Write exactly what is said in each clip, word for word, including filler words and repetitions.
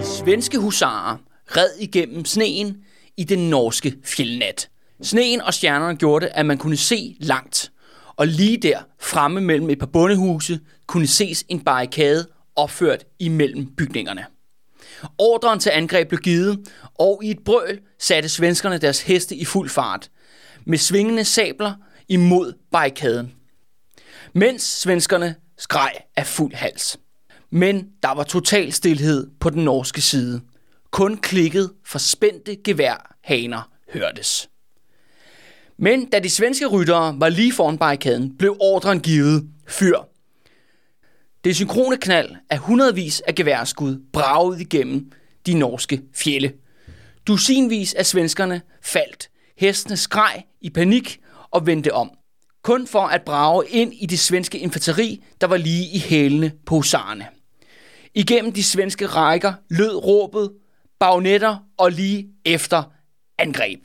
De svenske husarer red igennem sneen i den norske fjeldnat. Sneen og stjernerne gjorde det, at man kunne se langt. Og lige der, fremme mellem et par bondehuse, kunne ses en barrikade opført imellem bygningerne. Ordren til angreb blev givet, og i et brøl satte svenskerne deres heste i fuld fart, med svingende sabler imod barrikaden, mens svenskerne skreg af fuld hals. Men der var total stilhed på den norske side. Kun klikket fra spændte geværhaner hørtes. Men da de svenske ryttere var lige foran barrikaden, blev ordren givet: fyr. Det synkrone knald af hundredvis af geværskud bragede igennem de norske fjelde. Dusinvis af svenskerne faldt. Hestene skreg i panik og vendte om. Kun for at brage ind i det svenske infanteri, der var lige i hælene på husarerne. Igennem de svenske rækker lød råbet: bagnetter og lige efter angreb.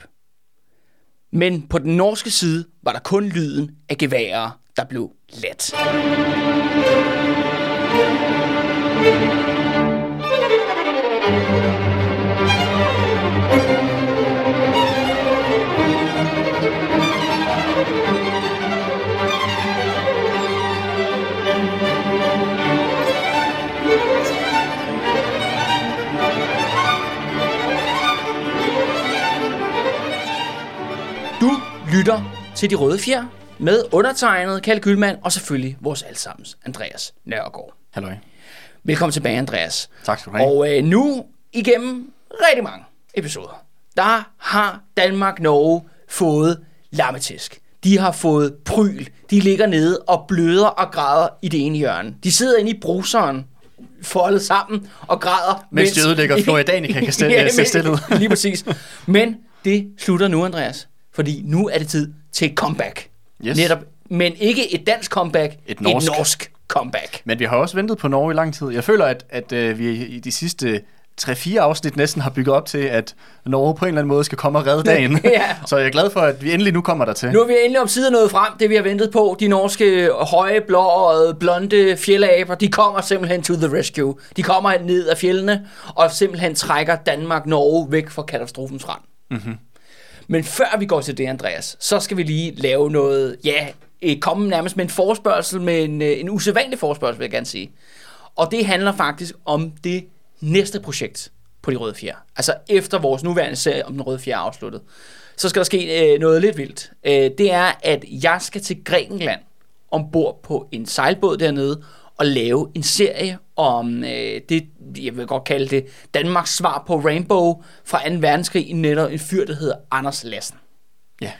Men på den norske side var der kun lyden af geværer, der blev ladt. Du lytter til De Røde Fjer med undertegnet Kalle Gyldman og selvfølgelig vores allesammens Andreas Nørgaard. Halløj. Velkommen tilbage, Andreas. Tak skal du have. Og øh, nu igennem rigtig mange episoder, der har Danmark-Norge fået lammetæsk. De har fået pryl. De ligger nede og bløder og græder i det ene hjørne. De sidder inde i bruseren, foldet sammen og græder. Mens de ødelægger Florianika kan stille, ja, men, stille ud. Lige præcis. Men det slutter nu, Andreas. Fordi nu er det tid til et comeback. Yes. Netop, men ikke et dansk comeback, et norsk, et norsk comeback. Men vi har også ventet på Norge i lang tid. Jeg føler, at, at, at vi i de sidste tre-fire afsnit næsten har bygget op til, at Norge på en eller anden måde skal komme og redde dagen. Ja. Så jeg er glad for, at vi endelig nu kommer der til. Nu er vi endelig omsider nået frem, det vi har ventet på. De norske høje, blåøjede, blonde fjeldaber, de kommer simpelthen to the rescue. De kommer ned af fjellene og simpelthen trækker Danmark-Norge væk fra katastrofens rand. Mhm. Men før vi går til det, Andreas, så skal vi lige lave noget, ja, komme nærmest med en forespørgsel, med en, en usædvanlig forespørgsel, vil jeg gerne sige. Og det handler faktisk om det næste projekt på De Røde Fjer. Altså efter vores nuværende serie om Den Røde Fjer er afsluttet, så skal der ske øh, noget lidt vildt. Øh, det er, at jeg skal til Grækenland ombord på en sejlbåd dernede og lave en serie om øh, det, jeg vil godt kalde det, Danmarks svar på Rainbow fra anden verdenskrig, netop en fyr, der hedder Anders Lassen. Ja,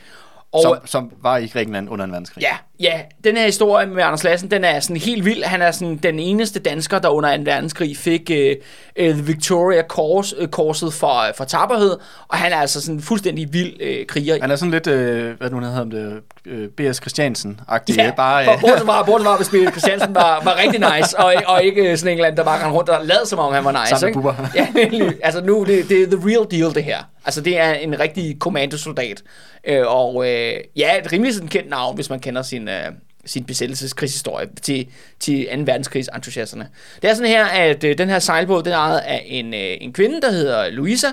og, som, som var i Grækenland under anden verdenskrig. Ja, ja, den her historie med Anders Lassen, den er sådan helt vild. Han er sådan den eneste dansker, der under anden verdenskrig fik øh, øh, Victoria Kors, øh, korset for, øh, for tapperhed, og han er altså sådan fuldstændig vild øh, kriger. Han er sådan lidt, øh, hvad nu hedder om det, øh, B S Christiansen-agtig. Ja, bare, øh. bortset var, bortset var, hvis B S Christiansen var, var rigtig nice, og, og ikke sådan en eller anden, der bare rendte rundt og lavede, som om han var nice. Samme buber. Ja, altså nu, det, det er the real deal, det her. Altså det er en rigtig kommandosoldat, øh, og øh, ja, et rimelig sådan kendt navn, hvis man kender sin, øh, sin besættelseskrigshistorie til, til anden verdenskrig-entusiasterne. Det er sådan her, at øh, den her sejlbåd, den er ejet af en, øh, en kvinde, der hedder Louisa.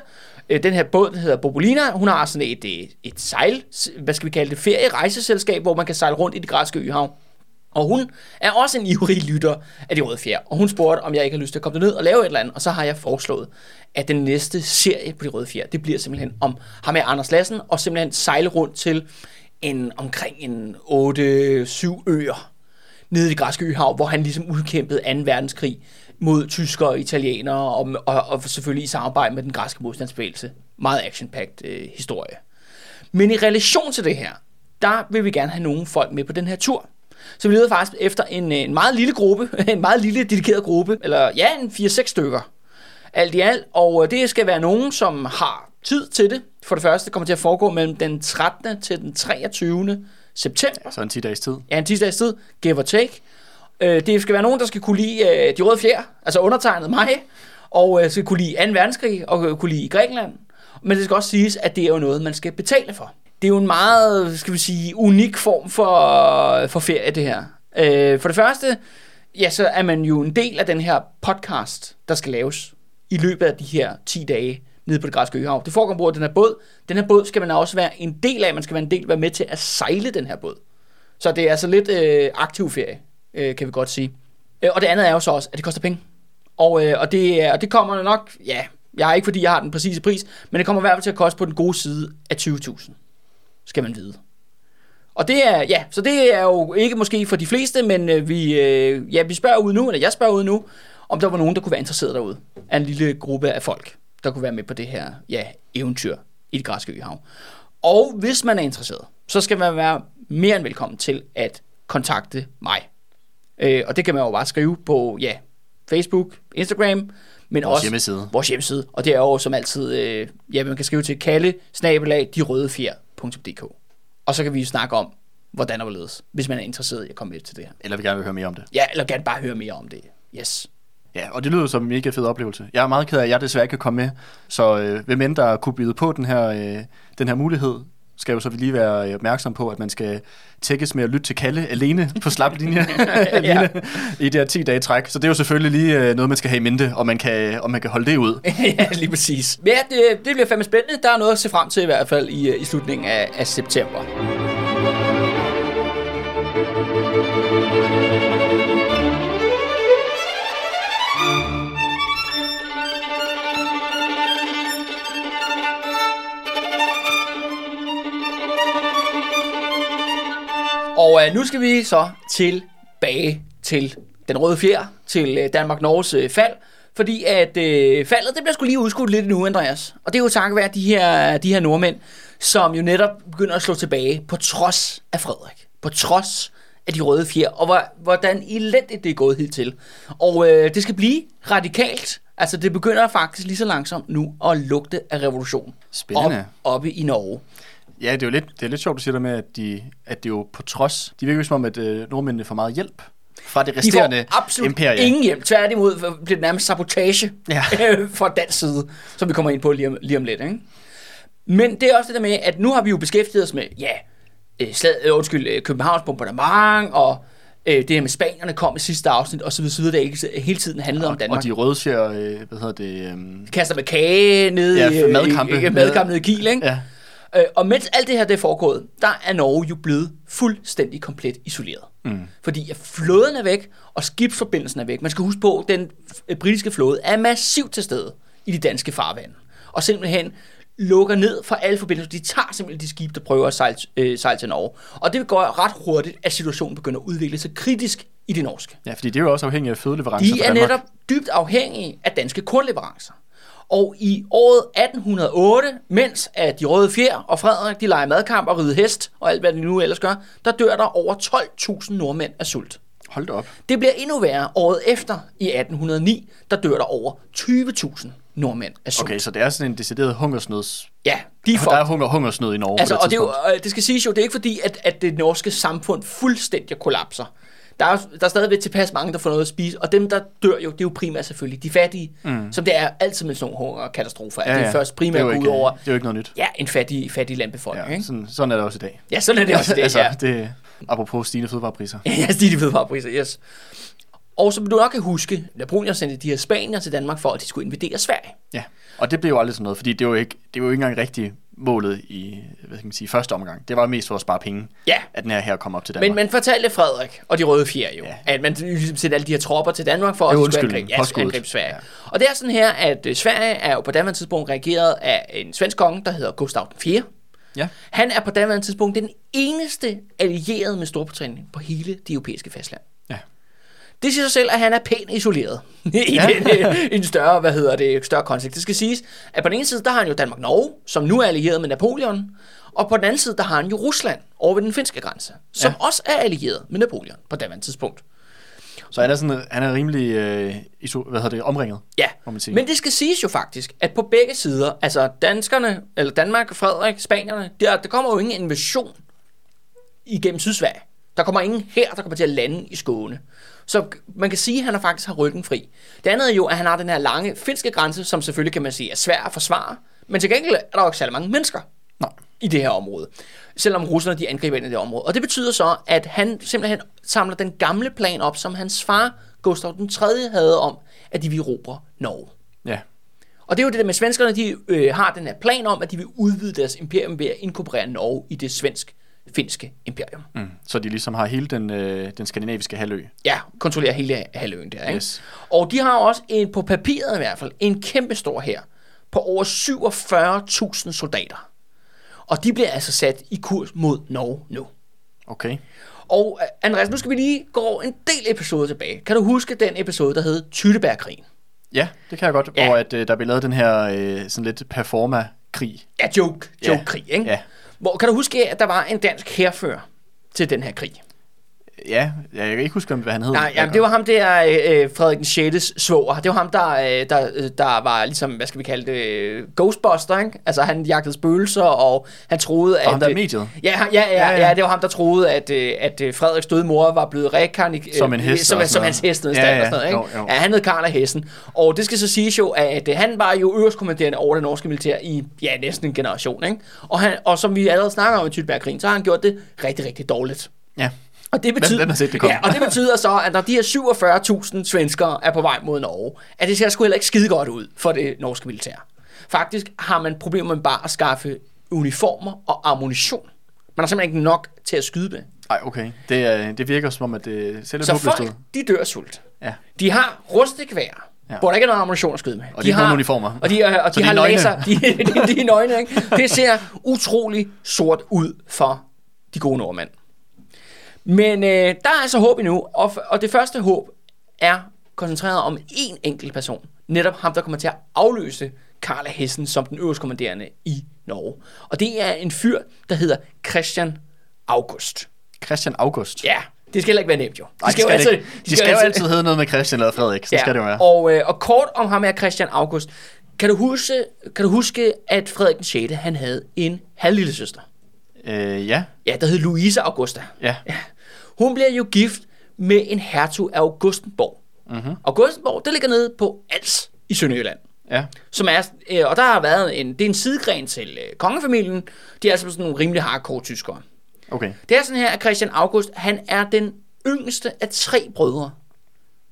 Øh, den her båd, den hedder Bobolina. Hun har sådan et, et, et sejl, hvad skal vi kalde det, ferierejseselskab, hvor man kan sejle rundt i det græske øhav. Og hun er også en ivrig lytter af De Røde Fjer, og hun spurgte, om jeg ikke har lyst til at komme ned og lave et eller andet, og så har jeg foreslået, at den næste serie på De Røde Fjer, det bliver simpelthen om ham med Anders Lassen, og simpelthen sejle rundt til en, omkring en otte syv øer nede i det græske øhav, hvor han ligesom udkæmpede anden verdenskrig mod tyskere, italienere, og, og, og selvfølgelig i samarbejde med den græske modstandsbevægelse. Meget action-packed øh, historie. Men i relation til det her, der vil vi gerne have nogle folk med på den her tur. Så vi ledte faktisk efter en, en meget lille gruppe, en meget lille dedikeret gruppe, eller ja, en fire-seks stykker, alt i alt. Og det skal være nogen, som har tid til det. For det første kommer til at foregå mellem den trettende til den treogtyvende september. Så en ti-dages tid. Ja, en ti-dages tid, give or take. Det skal være nogen, der skal kunne lide De Røde Fjer, altså undertegnet mig, og skal kunne lide anden verdenskrig og kunne lide Grækenland. Men det skal også siges, at det er jo noget, man skal betale for. Det er jo en meget, skal vi sige, unik form for, for ferie, det her. Øh, for det første, ja, så er man jo en del af den her podcast, der skal laves i løbet af de her ti dage nede på det græske øhav. Det foregår ombord den her båd. Den her båd skal man også være en del af. Man skal være en del, være med til at sejle den her båd. Så det er altså lidt øh, aktiv ferie, øh, kan vi godt sige. Og det andet er jo så også, at det koster penge. Og, øh, og, det, og det kommer nok, ja, jeg har ikke fordi, jeg har den præcise pris, men det kommer i hvert fald til at koste på den gode side af tyve tusind, skal man vide. Og det er, ja, så det er jo ikke måske for de fleste, men øh, vi, øh, ja, vi spørger ud nu, eller jeg spørger ud nu, om der var nogen, der kunne være interesseret derude, af en lille gruppe af folk, der kunne være med på det her, ja, eventyr i det græske øhav. Og hvis man er interesseret, så skal man være mere end velkommen til at kontakte mig. Øh, og det kan man jo bare skrive på, ja, Facebook, Instagram, men vores også hjemmeside. vores hjemmeside. Og det er jo som altid, øh, ja, man kan skrive til kalle bindestreg de røde fjer punktum d k. Og så kan vi jo snakke om, hvordan og hvorledes, hvis man er interesseret i at komme lidt til det her. Eller vi gerne vil høre mere om det. Ja, eller gerne bare høre mere om det. Yes. Ja, og det lyder som en mega fed oplevelse. Jeg er meget ked af, at jeg desværre ikke kan komme med. Så øh, hvem end der kunne byde på den her, øh, den her mulighed, skal jo så lige være opmærksom på, at man skal tækkes med at lytte til Kalle alene på slaplinje alene i de her ti dage træk. Så det er jo selvfølgelig lige noget, man skal have i mente, og man kan, og man kan holde det ud. Ja, lige præcis. Ja, det, det bliver fandme spændende. Der er noget at se frem til i hvert fald i, i slutningen af, af september. Og øh, nu skal vi så tilbage til Den Røde Fjer, til øh, Danmark-Norges øh, fald, fordi at øh, faldet, det bliver sgu lige udskudt lidt nu, Andreas. Og det er jo takket være de her, de her nordmænd, som jo netop begynder at slå tilbage på trods af Frederik, på trods af De Røde Fjer, og hvor, hvordan elendigt det er gået hidtil. Og øh, det skal blive radikalt, altså det begynder faktisk lige så langsomt nu at lugte af revolution. Spændende. Op, oppe i Norge. Ja, det er jo lidt, det er lidt sjovt, du siger der med, at de, at det jo på trods, de virker jo som om, at øh, nordmændene får meget hjælp fra det resterende imperium. De får absolut imperium. Ingen hjælp. Tværtimod bliver det nærmest sabotage ja. øh, fra dansk side, som vi kommer ind på lige om, lige om lidt. Ikke? Men det er også det der med, at nu har vi jo beskæftiget os med, ja, slag, øh, undskyld, Københavns bombardement, og øh, det der med spanierne kom i sidste afsnit, og så videre, der ikke hele tiden handlede og, om Danmark. Og de røde siger, øh, hvad hedder det? Øh, Kaster med kage nede ja, i madkampe. I, i, madkampe nede i Kiel, ikke? Ja. Og mens alt det her det er foregået, der er Norge jo blevet fuldstændig komplet isoleret. Mm. Fordi flåden er væk, og skibsforbindelsen er væk. Man skal huske på, at den britiske flåde er massivt til stede i de danske farvande. Og simpelthen lukker ned fra alle forbindelser. De tager simpelthen de skibe, der prøver at sejle, øh, sejle til Norge. Og det går ret hurtigt, at situationen begynder at udvikle sig kritisk i det norske. Ja, fordi det er jo også afhængigt af fødeleverancer fra Danmark. De er netop dybt afhængige af danske kornleverancer. Og i året atten hundrede og otte, mens at De Røde Fjer og Frederik, de leger madkamp og rider hest, og alt hvad de nu ellers gør, der dør der over tolv tusind nordmænd af sult. Hold da op. Det bliver endnu værre året efter, i atten hundrede og ni, der dør der over tyve tusind nordmænd af sult. Okay, så det er sådan en decideret hungersnøds. Ja, de får. Der er hunger, hungersnød i Norge altså, på det tidspunkt. Og det, det skal siges jo, det er ikke fordi, at, at det norske samfund fuldstændig kollapser. Der er, der er stadigvæk tilpas mange, der får noget at spise, og dem, der dør jo, det er jo primært selvfølgelig de fattige, mm. som det er altid med sådan nogle hungerkatastrofer. Ja, ja. Det er først primært ud over... Det er jo ikke noget nyt. Ja, en fattig, fattig landbefolkning. Ja, ikke? Sådan, sådan er det også i dag. Ja, sådan er det også i dag, altså, ja. Det, apropos stigende fødevarepriser. Ja, stigende fødevarepriser, yes. Og som du nok kan huske, Napoleon sendte de her spanier til Danmark for, at de skulle invadere Sverige. Ja, og det blev jo aldrig sådan noget, fordi det var jo ikke, det var jo ikke engang rigtigt målet i, hvad skal man sige, første omgang. Det var mest for at spare penge, ja. At den her her kom op til Danmark. Men man fortalte Frederik og De Røde Fjer jo, ja. At man sendte alle de her tropper til Danmark for at skulle angribe Sverige. Ja. Og det er sådan her, at Sverige er jo på daværende tidspunkt regeret af en svensk konge, der hedder Gustav den fjerde. Ja. Han er på daværende tidspunkt den eneste allierede med Storbritannien på hele det europæiske fastland. Ja. Det siger sig selv, at han er pænt isoleret i ja. en, en større, hvad hedder det, større konflikt. Det skal siges, at på den ene side, der har han jo Danmark-Norge, som nu er allieret med Napoleon, og på den anden side, der har han jo Rusland over ved den finske grænse, som ja. Også er allieret med Napoleon på daværende tidspunkt. Så han er, sådan, han er rimelig øh, iso, hvad hedder det, omringet, ja. Må man sige. Men det skal siges jo faktisk, at på begge sider, altså danskerne, eller Danmark, Frederik, spanierne, der, der kommer jo ingen invasion igennem Sydsverige. Der kommer ingen her, der kommer til at lande i Skåne. Så man kan sige, at han faktisk har ryggen fri. Det andet er jo, at han har den her lange finske grænse, som selvfølgelig kan man sige er svær at forsvare. Men til gengæld er der jo ikke særlig mange mennesker. Nej. i det her område, selvom russerne de angriber ind i det område. Og det betyder så, at han simpelthen samler den gamle plan op, som hans far, Gustav den tredje, havde om, at de vil erobre Norge. Ja. Og det er jo det der med svenskerne, de øh, har den her plan om, at de vil udvide deres imperium ved at inkorporere Norge i det svensk-finske imperium. Mm. Så de ligesom har hele den, øh, den skandinaviske halvø. Ja, kontrollerer hele halvøen der. Ikke? Yes. Og de har også, en, på papiret i hvert fald, en kæmpe stor hær på over syvogfyrre tusind soldater. Og de bliver altså sat i kurs mod Norge nu. Okay. Og Andreas, nu skal vi lige gå en del episoder tilbage. Kan du huske den episode, der hed Tyttebærkrigen? Ja, det kan jeg godt. Ja. Hvor at, øh, der blev lavet den her øh, sådan lidt performa-krig. Ja, joke. Joke-krig, ja. Ikke? Ja. Hvor, kan du huske, at der var en dansk hærfører til den her krig? Ja, jeg kan ikke huske, hvad han hed. Nej, jamen, det var ham der, øh, Frederik den sjette svoger. Det var ham, der, øh, der, der var ligesom, hvad skal vi kalde det, Ghostbuster, ikke? Altså, han jagtede spøgelser, og han troede, og at... Og ham der øh, mediet. Ja, ja, ja, ja, ja, ja, det var ham, der troede, at, øh, at Frederiks døde mor var blevet rekarnik... Øh, som en hest øh, som, som hans hest nedstand ja, ja, og sådan noget, ikke? Jo, jo. Ja, han hed Karl af Hessen. Og det skal så siges jo, at øh, han var jo øverstkommanderende over det norske militær i, ja, næsten en generation, ikke? Og, han, og som vi allerede snakker om i Tyttebærkrigen, så har han gjort det rigtig, rigtig dårligt. Ja. Og det, betyder, den, den det ja, og det betyder så, at når de her syvogfyrre tusind svenskere er på vej mod Norge, at det ser sgu heller ikke skide godt ud for det norske militær. Faktisk har man problemer med bare at skaffe uniformer og ammunition. Man har simpelthen ikke nok til at skyde med. Ej, okay. Det, det virker som om, at det selv er så folk, stod. De dør sult. Ja. De har rustekvær. Ja. Hvor der ikke er noget ammunition at skyde med. Og de, de har uniformer. Og de, og de, de har laser. De, de, de, de er nøgne, ikke? Det ser utrolig sort ud for de gode nordmænd. Men øh, der er altså håb endnu, og, f- og det første håb er koncentreret om en enkelt person. Netop ham, der kommer til at afløse Karl af Hessen som den øverstkommanderende i Norge. Og det er en fyr, der hedder Christian August. Christian August? Ja, det skal heller ikke være nemt jo. De Ej, skal, skal jo altid, de de skal skal jo altid hedde noget med Christian eller Frederik, så ja, skal det jo være. Og, øh, og kort om ham er Christian August. Kan du huske, kan du huske at Frederik den sjette han havde en halvlille søster? Øh, ja. Ja, der hed Louise Augusta. Ja. Ja. Hun bliver jo gift med en hertug af Augustenborg. Mm-hmm. Augustenborg, det ligger nede på Als i Sønderjylland. Ja. Som er, øh, og der har været en, det er en sidegren til øh, kongefamilien. De er altså sådan nogle rimelig hardcore tyskere. Okay. Det er sådan her, at Christian August, han er den yngste af tre brødre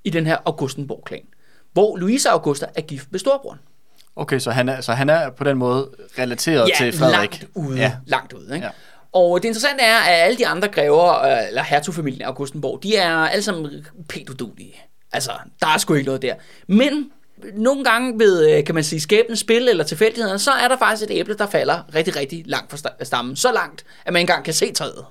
i den her Augustenborg-klan. Hvor Louise Augusta er gift med storebroren. Okay, så han er, så han er på den måde relateret ja, til Frederik. Langt ude, ja, langt ude. Ikke? Ja. Og det interessante er, at alle de andre grever, eller hertugfamilien af Augustenborg, de er alle sammen pædodulige. Altså, der er sgu ikke noget der. Men nogle gange ved, kan man sige, skæbnens spil eller tilfældighederne, så er der faktisk et æble, der falder rigtig, rigtig langt fra stammen. Så langt, at man engang kan se træet.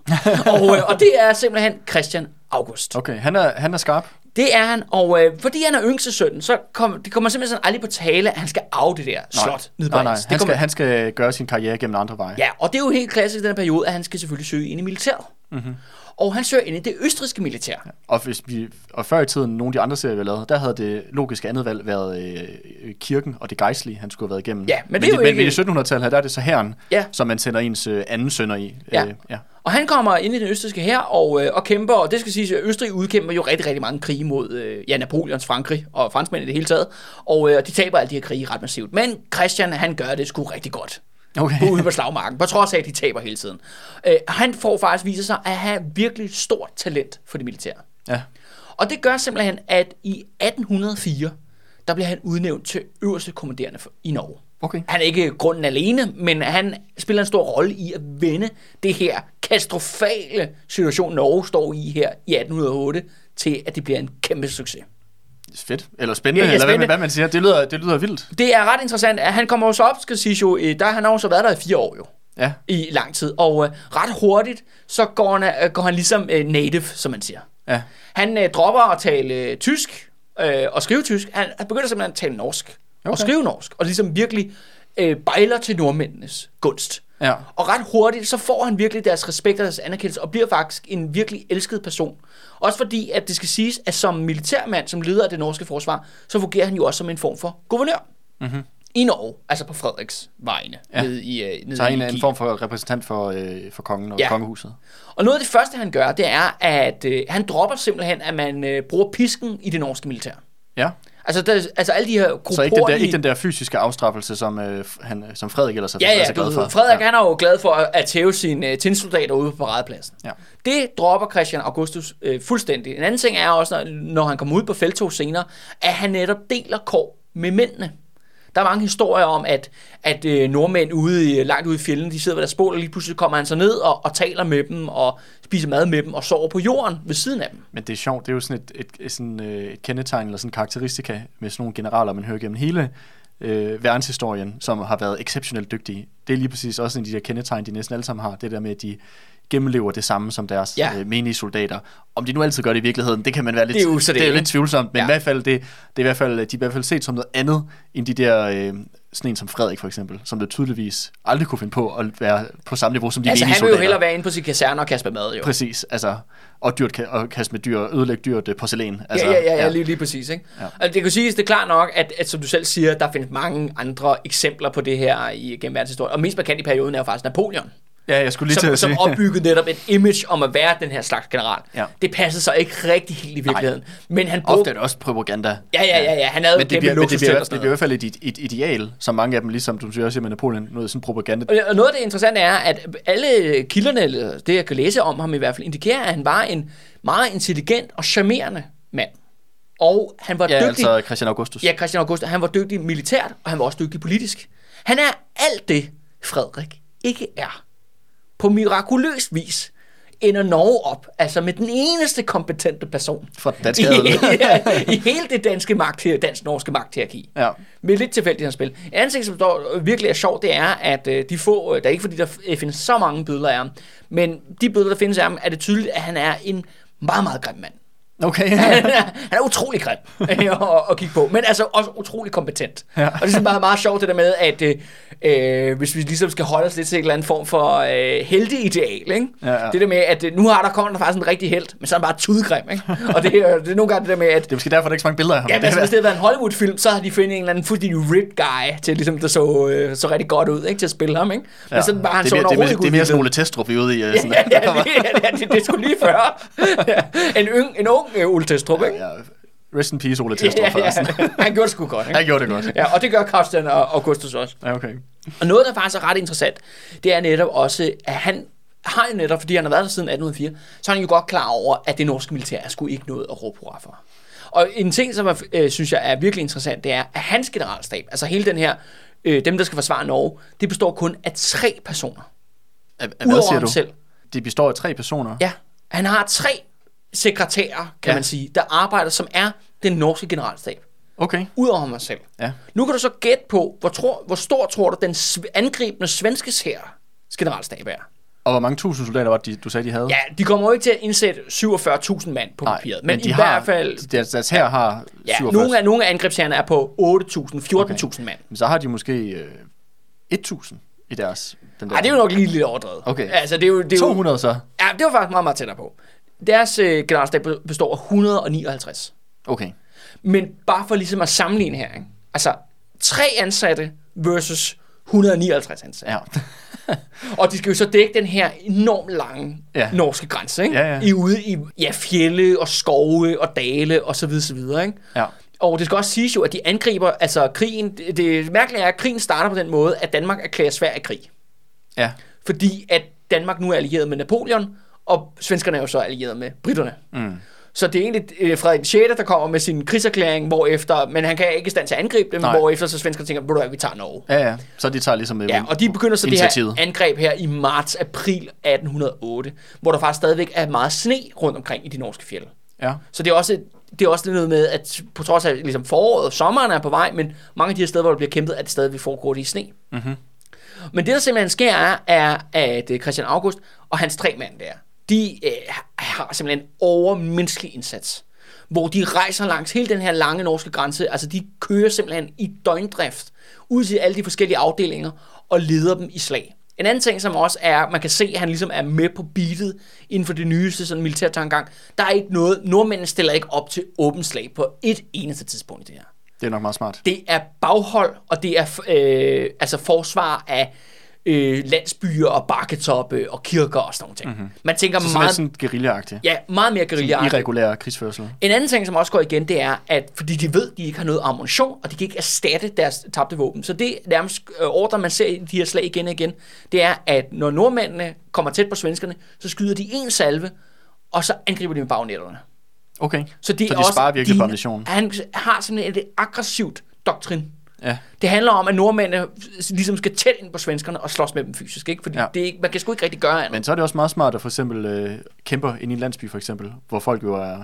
og, og det er simpelthen Christian August. Okay, han er, han er skarp. Det er han, og øh, fordi han er yngste søn, så kom, det kommer simpelthen sådan aldrig på tale, at han skal af det der slot. Nej, nej, nej. Han, kommer... skal, han skal gøre sin karriere gennem andre veje. Ja, og det er jo helt klassisk i den periode, at han skal selvfølgelig søge ind i militæret. Mm-hmm. Og han søger ind i det østrigske militær. Ja. Og, hvis vi, og før i tiden, nogle af de andre serier, vi lavede, der havde det logiske andet valg været øh, kirken og det gejstlige, han skulle have været igennem. Ja, men, men det er jo de, ikke... Men i sytten hundrede-tallet her, der er det så hæren, ja, som man sender ens øh, anden sønner i. Ja. Øh, ja. Og han kommer ind i den østrigske hær og, øh, og kæmper, og det skal siges, at Østrig udkæmper jo rigtig, rigtig mange krige mod øh, ja, Napoleons Frankrig og franskmænd i det hele taget. Og øh, de taber alle de her krige ret massivt. Men Christian, han gør det sgu rigtig godt. Okay. Ude på slagmarken, på trods af, at de taber hele tiden. Øh, han får faktisk vise sig at have virkelig stort talent for det militære. Ja. Og det gør simpelthen, at i atten hundrede og fire, der bliver han udnævnt til øverste kommanderende for, i Norge. Okay. Han er ikke grunden alene, men han spiller en stor rolle i at vende det her katastrofale situation, Norge står i her i atten hundrede og otte, til at det bliver en kæmpe succes. Fedt, eller spændende, ja, ja, spændende. Eller hvad, hvad man siger, det lyder, det lyder vildt. Det er ret interessant, at han kommer jo så op, skal sige jo, der han har jo så været der i fire år jo, ja, i lang tid, og øh, ret hurtigt, så går han, øh, går han ligesom øh, native, som man siger. Ja. Han øh, dropper at tale øh, tysk, øh, og skrive tysk, han, han begynder simpelthen at tale norsk, okay, og skrive norsk, og ligesom virkelig øh, bejler til nordmændenes gunst. Ja. Og ret hurtigt, så får han virkelig deres respekt og deres anerkendelse, og bliver faktisk en virkelig elsket person. Også fordi, at det skal siges, at som militærmand, som leder af det norske forsvar, så fungerer han jo også som en form for guvernør. Mm-hmm. I Norge, altså på Frederiks vegne. Ja. Nede i, uh, nede så er han en form for repræsentant for, uh, for kongen og ja, kongehuset. Og noget af det første, han gør, det er, at uh, han dropper simpelthen, at man uh, bruger pisken i det norske militær. Ja. Altså, der, altså alle de her grupper. Så ikke den, der, ikke den der fysiske afstraffelse, som, øh, han, som Frederik ellers er, ja, ja, er glad for. Frederik, ja, han er jo glad for at tæve sine øh, tinsoldater ude på paradepladsen. Ja. Det dropper Christian Augustus øh, fuldstændig. En anden ting er også, når, når han kommer ud på felttog senere, at han netop deler kår med mændene. Der er mange historier om, at, at øh, nordmænd ude i, langt ude i fjellene, de sidder ved deres bål, og lige pludselig kommer han så ned og, og taler med dem, og spiser mad med dem, og sover på jorden ved siden af dem. Men det er sjovt, det er jo sådan et, et, et, sådan et kendetegn, eller sådan en karakteristika med sådan nogle generaler, man hører gennem hele øh, verdenshistorien, som har været exceptionelt dygtige. Det er lige præcis også en af de der kendetegn, de næsten alle sammen har, det der med, at de gennemlever det samme som deres ja. øh, menige soldater. Om de nu altid gør det i virkeligheden, det kan man være lidt, det er jo det, det er lidt tvivlsomt, men ja. i hvert fald, det, det er i hvert fald, de er i hvert fald set som noget andet end de der, øh, sådan en som Frederik for eksempel, som der tydeligvis aldrig kunne finde på at være på samme niveau som de altså, menige soldater. Altså han vil jo hellere være inde på sin kaserne og kaste med mad, jo. Præcis, altså, og, dyrt, og kaste med dyr, ødelægge dyrt porcelæn. Altså, ja, ja, ja, ja, ja. Lige, lige præcis. Ikke? Ja. Altså, det kan siges, det er klart nok, at, at som du selv siger, der findes mange andre eksempler på det her i gennem verdenshistorien, og mest markant i perioden er jo faktisk Napoleon. Ja, jeg skulle lige som, til at sige. Som opbyggede netop et image om at være den her slags general. Ja. Det passede så ikke rigtig helt i virkeligheden. Men han brugte... Ofte er det også propaganda. Ja, ja, ja. ja. Han havde men det bliver, men det bliver, det bliver i hvert fald et, et ideal, som mange af dem, ligesom du siger også med Napoleon, noget sådan propaganda. Og noget af det interessante er, at alle kilderne, det jeg kan læse om ham i hvert fald, indikerer, at han var en meget intelligent og charmerende mand. Og han var ja, dygtig... Ja, altså Christian Augustus. Ja, Christian Augustus. Han var dygtig militært, og han var også dygtig politisk. Han er alt det, Frederik ikke er. På mirakuløs vis ender Norge op, altså med den eneste kompetente person for den danske i, i hele det danske magt, dansk-norske magthierarki. Ja. Med lidt tilfældigt spil. En anden ting, som dog virkelig er sjovt, det er, at de få, der er ikke fordi, der findes så mange billeder af ham, men de billeder, der findes af ham, er det tydeligt, at han er en meget, meget grim mand. Okay. han, er, han er utrolig grim at, at kigge på, men altså også utrolig kompetent. Ja. Og det er meget, meget sjovt det der med, at øh, hvis vi ligesom skal holde os lidt til en eller anden form for øh, helteideal, ikke? Ja, ja. Det der med, at nu har der kommet der faktisk en rigtig helt, men så er han bare tudegrim, ikke? Og det, det er nogle gange det der med, at... Det er måske derfor, der er ikke så mange billeder af ham. Ja, men altså, hvis det havde været en Hollywood-film, så har de fundet en eller anden fuldstændig ripped guy, til, ligesom, der så, øh, så rigtig godt ud, ikke? Til at spille ham, ikke? Men ja. Sådan bare han det er, så en overhovedet... Det, det er mere sådan nogle Testrup, vi er ude i. Sådan ja, ja, ja, ja, det, det, det skulle lige før. en, yng, en ung Ole Testrup, ikke? Ja, ja. Rest in peace, Ole Testrup, ja, ja. Han gjorde det sgu godt, ikke? Han gjorde det godt. Ja, og det gør Christian og Augustus også. Ja, okay. Og noget, der faktisk er ret interessant, det er netop også, at han har jo netop, fordi han har været der siden atten hundrede og fire, så er han jo godt klar over, at det norske militær er sgu ikke noget at råbe hurra for. Og en ting, som jeg øh, synes jeg er virkelig interessant, det er, at hans generalstab, altså hele den her, øh, dem der skal forsvare Norge, det består kun af tre personer. Af, af hvad siger du? Selv. Det består af tre personer? Ja, han har tre sekretærer, kan ja. man sige, der arbejder, som er den norske generalstab. Okay. Udover ham selv. Ja. Nu kan du så gætte på, hvor, tror, hvor stor tror du den angribende svenske hærs generalstab er. Og hvor mange tusind soldater var det, du sagde, de havde? Ja, de kommer jo ikke til at indsætte syvogfyrre tusind mand på papiret. Men, men i har, hvert fald... Deres hær har ja, syvogfyrre tusind. Nogle af, nogle af angrebshærerne er på otte tusind, fjorten tusind okay. mand. Men så har de måske øh, et tusind i deres... Den der. Ej, det er jo nok lige lidt overdrevet. Okay. Altså, det er jo, det er to hundrede jo, så? Ja, det var faktisk meget, meget tættere på. Deres øh, generalstab består af et hundrede og nioghalvtreds. Okay. Men bare for ligesom at sammenligne her, ikke? Altså tre ansatte versus et hundrede og nioghalvtreds ansatte. Ja. Og de skal jo så dække den her enormt lange ja. norske grænse, ikke? Ja, ja. I ude i ja, fjelle og skove og dale og så videre, så videre, ikke? Ja. Og det skal også siges jo, at de angriber, altså krigen, det mærkelige er, at krigen starter på den måde, at Danmark erklærer Sverige krig. Ja. Fordi at Danmark nu er allieret med Napoleon, og svenskerne er jo så allieret med britterne. Mm. Så det er egentlig Frederik sjette, der kommer med sin krigserklæring, hvorefter, men han kan ikke i stand til at angribe dem, Nej. hvorefter så svenskerne tænker, at vi tager Norge. Ja, ja. Så de tager ligesom ja, og de begynder så initiativet. Det her angreb her i marts-april atten hundrede og otte, hvor der faktisk stadigvæk er meget sne rundt omkring i de norske fjelde. Ja. Så det er også det er også noget med, at på trods af ligesom foråret og sommeren er på vej, men mange af de her steder, hvor der bliver kæmpet, er det stadigvæk foregår det i sne. Mm-hmm. Men det, der simpelthen sker, er, er at Christian August og hans tre mand der, de øh, har simpelthen en overmenneskelig indsats, hvor de rejser langs hele den her lange norske grænse. Altså, de kører simpelthen i døgndrift ud til alle de forskellige afdelinger og leder dem i slag. En anden ting, som også er, man kan se, at han ligesom er med på beatet inden for det nyeste sådan militære tankegang. Der er ikke noget, nordmændene stiller ikke op til åbent slag på et eneste tidspunkt i det her. Det er nok meget smart. Det er baghold, og det er øh, altså forsvar af øh, landsbyer og bakketoppe og kirker og sådan nogle ting. Mm-hmm. Man tænker så meget... sådan guerilla-agtigt. Ja, meget mere guerilla-agtigt. Irregulære krigsførsel. En anden ting, som også går igen, det er, at fordi de ved, de ikke har noget ammunition, og de kan ikke erstatte deres tabte våben. Så det nærmest øh, ordre, man ser i de her slag igen og igen, det er, at når nordmændene kommer tæt på svenskerne, så skyder de en salve, og så angriber de med bagnetterne. Okay, så, det så de også, sparer virkelig på ammunition. Han har sådan et aggressivt doktrin. Ja. Det handler om, at nordmændene ligesom skal tæt ind på svenskerne og slås med dem fysisk, ikke? Fordi ja. det ikke, man kan sgu ikke rigtig gøre andet. Men så er det også meget smart at for eksempel øh, kæmper ind i en landsby, for eksempel, hvor folk jo er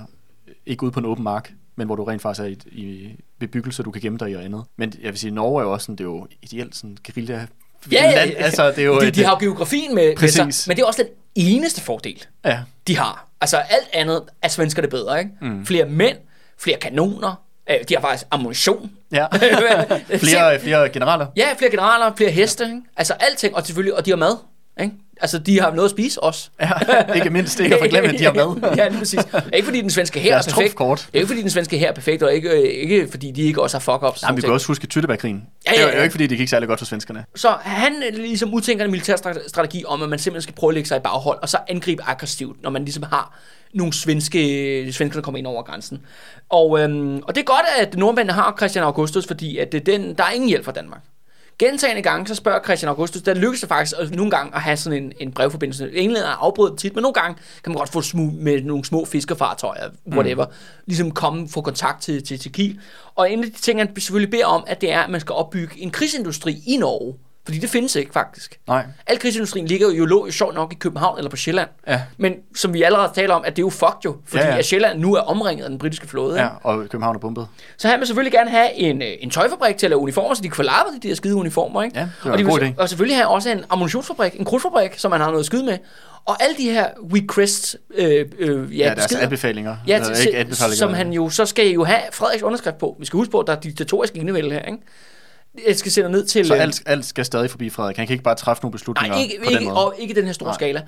ikke ude på en åben mark, men hvor du rent faktisk er i, i bebyggelse, du kan gemme dig i og andet. Men jeg vil sige, Norge er jo også sådan, det er jo ideelt sådan guerilla. Ja, ja, ja. Altså, det er jo de, et, de har jo geografien med, med sig, men det er også den eneste fordel, ja. de har. Altså alt andet er svenskerne bedre, ikke? Mm. Flere mænd, flere kanoner, øh, de har faktisk ammunition. Ja. flere, flere generaler. Ja, flere generaler, flere heste, ikke? Altså alting, og selvfølgelig, og de har mad, ikke? Altså, de har noget at spise også. Ja, ikke mindst, ikke at forglemme, at de har mad. Ja, lige præcis. Ikke fordi den svenske hær er perfekt. Det er ikke fordi den svenske hær er perfekt, og ikke, ikke fordi de ikke også har fuck-ups. Jamen, vi kan også huske Tyttebærkrigen. Ja, ja, ja. Det er jo ikke fordi, det gik særlig godt for svenskerne. Så han ligesom udtænker en militærstrategi om, at man simpelthen skal prøve at lægge sig i baghold, og så angribe aggressivt, når man ligesom har nogle svenske, svenskerne kommer ind over grænsen. Og, øhm, og det er godt, at nordmændene har Christian Augustus, fordi at det, den, der er ingen hjælp fra Danmark. Gentagende gange, så spørger Christian Augustus, der lykkes det faktisk nogle gange at have sådan en, en brevforbindelse. Englænderne har afbrudt tit, men nogle gange kan man godt få smu- med nogle små fiskerfartøjer, whatever, mm. ligesom komme, få kontakt til, til, til Kiel. Og en af de ting, han selvfølgelig beder om, at det er, at man skal opbygge en krigsindustri i Norge, fordi det findes ikke faktisk. Nej. Al krigsindustrien ligger jo, jo sjovt nok i København eller på Sjælland, ja. men som vi allerede taler om, at det er jo fucked jo, fordi ja, ja. Sjælland nu er omringet af den britiske flåde. Ja, og København er bombet. Så han vil selvfølgelig gerne have en, en tøjfabrik til at lave uniformer, så de kan få lavet de der skide uniformer. Ikke? Ja, det og, de vil, og selvfølgelig have også en ammunitionsfabrik, en krudtfabrik, som man har noget at skyde med. Og alle de her requests, øh, øh, ja, ja deres anbefalinger, ja, til, ikke anbefalinger, som han jo, så skal jo have Frederiks underskrift på. Vi skal huske på, at der er diktatorisk enevælde her, ikke? Jeg skal sende ned til... Så alt, alt skal stadig forbi Frederik. Han kan ikke bare træffe nogle beslutninger. Nej, ikke, på den ikke, måde. Og ikke i den her store nej. skala.